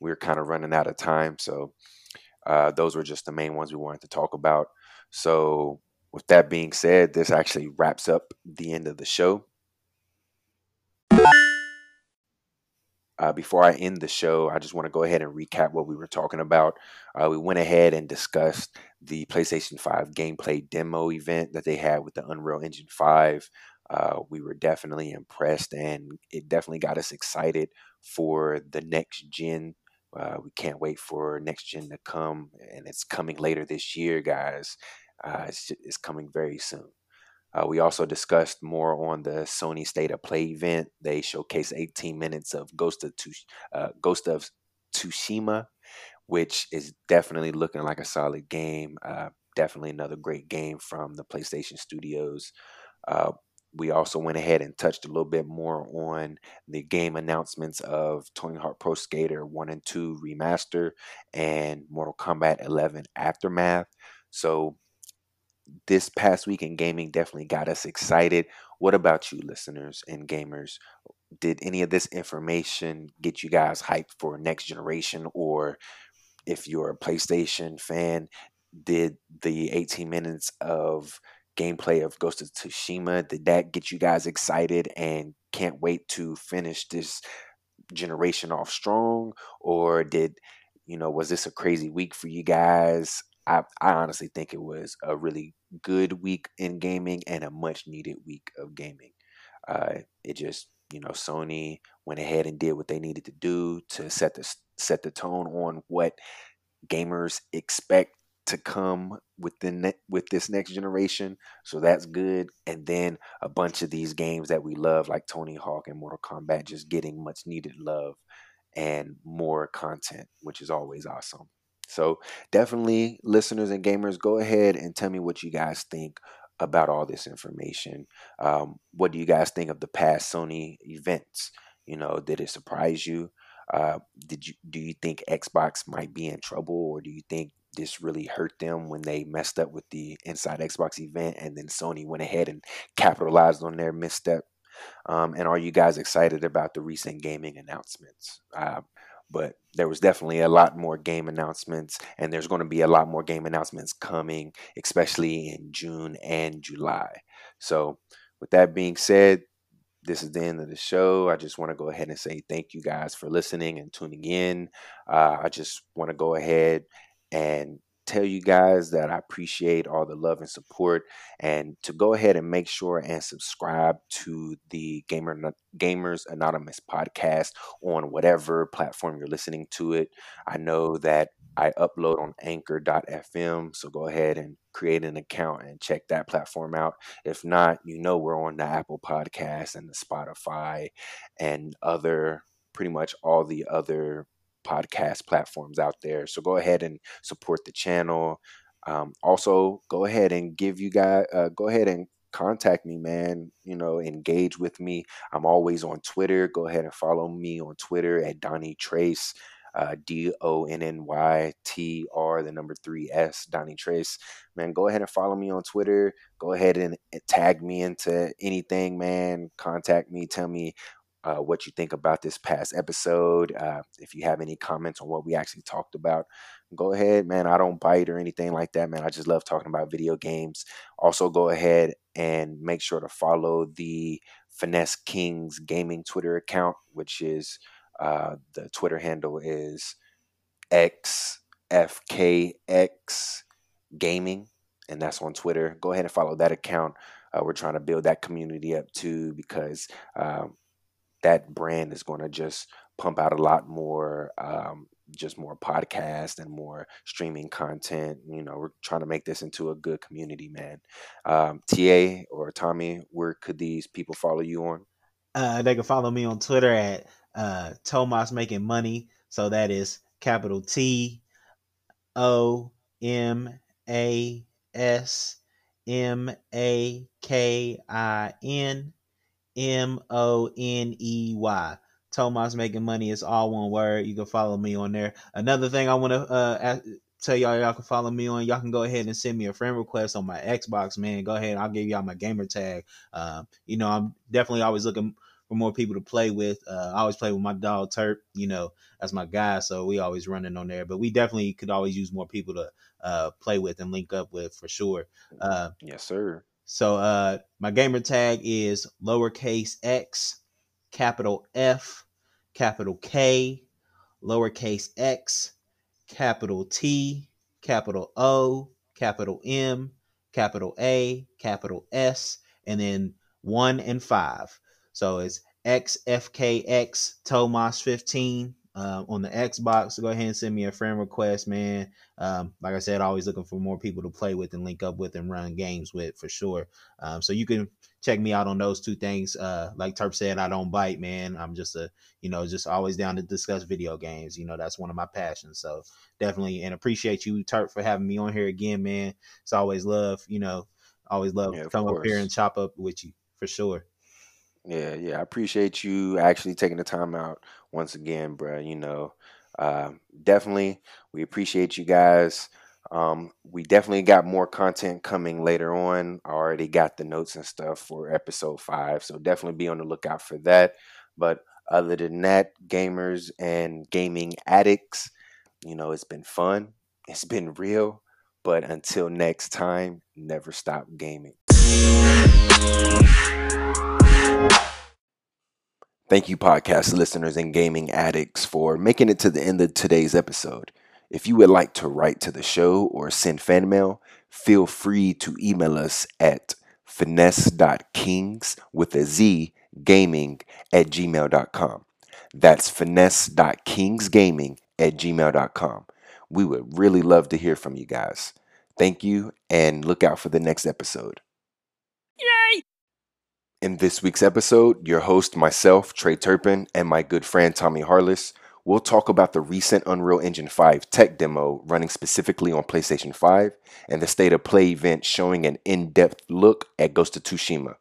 we we're kind of running out of time. So uh, those were just the main ones we wanted to talk about. So with that being said, this actually wraps up the end of the show. Uh, before I end the show, I just want to go ahead and recap what we were talking about. Uh, we went ahead and discussed the PlayStation five gameplay demo event that they had with the Unreal Engine five. Uh, we were definitely impressed, and it definitely got us excited for the next gen. Uh, we can't wait for next gen to come, and it's coming later this year, guys. Uh, it's, it's coming very soon. Uh, we also discussed more on the Sony State of Play event. They showcased eighteen minutes of Ghost of, Tush- uh, Ghost of Tsushima, which is definitely looking like a solid game. Uh, definitely another great game from the PlayStation Studios. Uh, we also went ahead and touched a little bit more on the game announcements of Tony Hawk Pro Skater one and two Remaster and Mortal Kombat eleven Aftermath. So this past week in gaming definitely got us excited. What about you, listeners and gamers? Did any of this information get you guys hyped for next generation? Or if you're a PlayStation fan, did the eighteen minutes of gameplay of Ghost of Tsushima, did that get you guys excited and can't wait to finish this generation off strong? Or did, you know, was this a crazy week for you guys? I, I honestly think it was a really good week in gaming and a much needed week of gaming. Uh, it just, you know, Sony went ahead and did what they needed to do to set the set the tone on what gamers expect to come with the ne- with this next generation. So that's good. And then a bunch of these games that we love, like Tony Hawk and Mortal Kombat, just getting much needed love and more content, which is always awesome. So definitely, listeners and gamers, go ahead and tell me what you guys think about all this information. Um, what do you guys think of the past Sony events? You know, did it surprise you? Uh, did you do you think Xbox might be in trouble, or do you think this really hurt them when they messed up with the Inside Xbox event and then Sony went ahead and capitalized on their misstep? Um, and are you guys excited about the recent gaming announcements? Uh, But there was definitely a lot more game announcements, and there's going to be a lot more game announcements coming, especially in June and July. So with that being said, this is the end of the show. I just want to go ahead and say thank you guys for listening and tuning in. Uh, I just want to go ahead and tell you guys that I appreciate all the love and support, and to go ahead and make sure and subscribe to the Gamer Gamers Anonymous podcast on whatever platform you're listening to it. I know that I upload on anchor dot f m, so go ahead and create an account and check that platform out. If not, you know we're on the Apple Podcast and the Spotify and other, pretty much all the other podcast platforms out there. So go ahead and support the channel. Um, also, go ahead and give you guys, uh, go ahead and contact me, man. You know, engage with me. I'm always on Twitter. Go ahead and follow me on Twitter at Donny Trace, uh, D O N N Y T R, the number three S, Donny Trace. Man, go ahead and follow me on Twitter. Go ahead and tag me into anything, man. Contact me. Tell me Uh, what you think about this past episode. Uh, if you have any comments on what we actually talked about, go ahead, man. I don't bite or anything like that, man. I just love talking about video games. Also, go ahead and make sure to follow the Finesse Kings Gaming Twitter account, which is uh, the Twitter handle is X F K X Gaming, and that's on Twitter. Go ahead and follow that account. Uh, we're trying to build that community up too, because um, that brand is going to just pump out a lot more, um, just more podcasts and more streaming content. You know, we're trying to make this into a good community, man. Um, T A or Tommy, where could these people follow you on? Uh, they can follow me on Twitter at uh, Tomas Making Money. So that is capital T O M A S M A K I N. M O N E Y. Tomas Making Money is all one word. You can follow me on there. Another thing I want to uh ask, tell y'all, y'all can follow me on. Y'all can go ahead and send me a friend request on my Xbox, man. Go ahead. I'll give y'all my gamer tag. Um, you know, I'm definitely always looking for more people to play with. Uh, I always play with my dog Turp. You know, that's my guy. So we always running on there. But we definitely could always use more people to uh play with and link up with for sure. Uh, yes, sir. So uh, my gamer tag is lowercase x, capital F, capital K, lowercase x, capital T, capital O, capital M, capital A, capital S, and then one and five. So it's X F K X Tomos fifteen uh, on the Xbox. So go ahead and send me a friend request, man. Um, like I said, always looking for more people to play with and link up with and run games with for sure. Um, so you can check me out on those two things. Uh, like Turp said, I don't bite, man. I'm just a, you know, just always down to discuss video games. You know, that's one of my passions. So definitely, and appreciate you, Turp, for having me on here again, man. It's always love, you know, always love yeah, coming up here and chop up with you for sure. Yeah, yeah, I appreciate you actually taking the time out once again, bro. You know, uh, definitely, we appreciate you guys. Um, we definitely got more content coming later on. I already got the notes and stuff for episode five, so definitely be on the lookout for that. But other than that, gamers and gaming addicts, you know, it's been fun. It's been real. But until next time, never stop gaming. Thank you, podcast listeners and gaming addicts, for making it to the end of today's episode. If you would like to write to the show or send fan mail, feel free to email us at finesse.kings with a Z gaming at gmail dot com. That's finesse.kingsgaming at gmail dot com. We would really love to hear from you guys. Thank you, and look out for the next episode. Yay! In this week's episode, your host, myself, Trey Turpin, and my good friend, Tommy Harless, we'll talk about the recent Unreal Engine five tech demo running specifically on PlayStation five and the State of Play event showing an in-depth look at Ghost of Tsushima.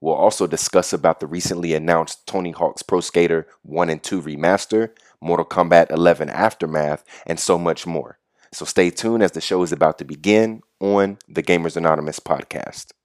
We'll also discuss about the recently announced Tony Hawk's Pro Skater one and two Remaster, Mortal Kombat eleven Aftermath, and so much more. So stay tuned as the show is about to begin on the Gamers Anonymous podcast.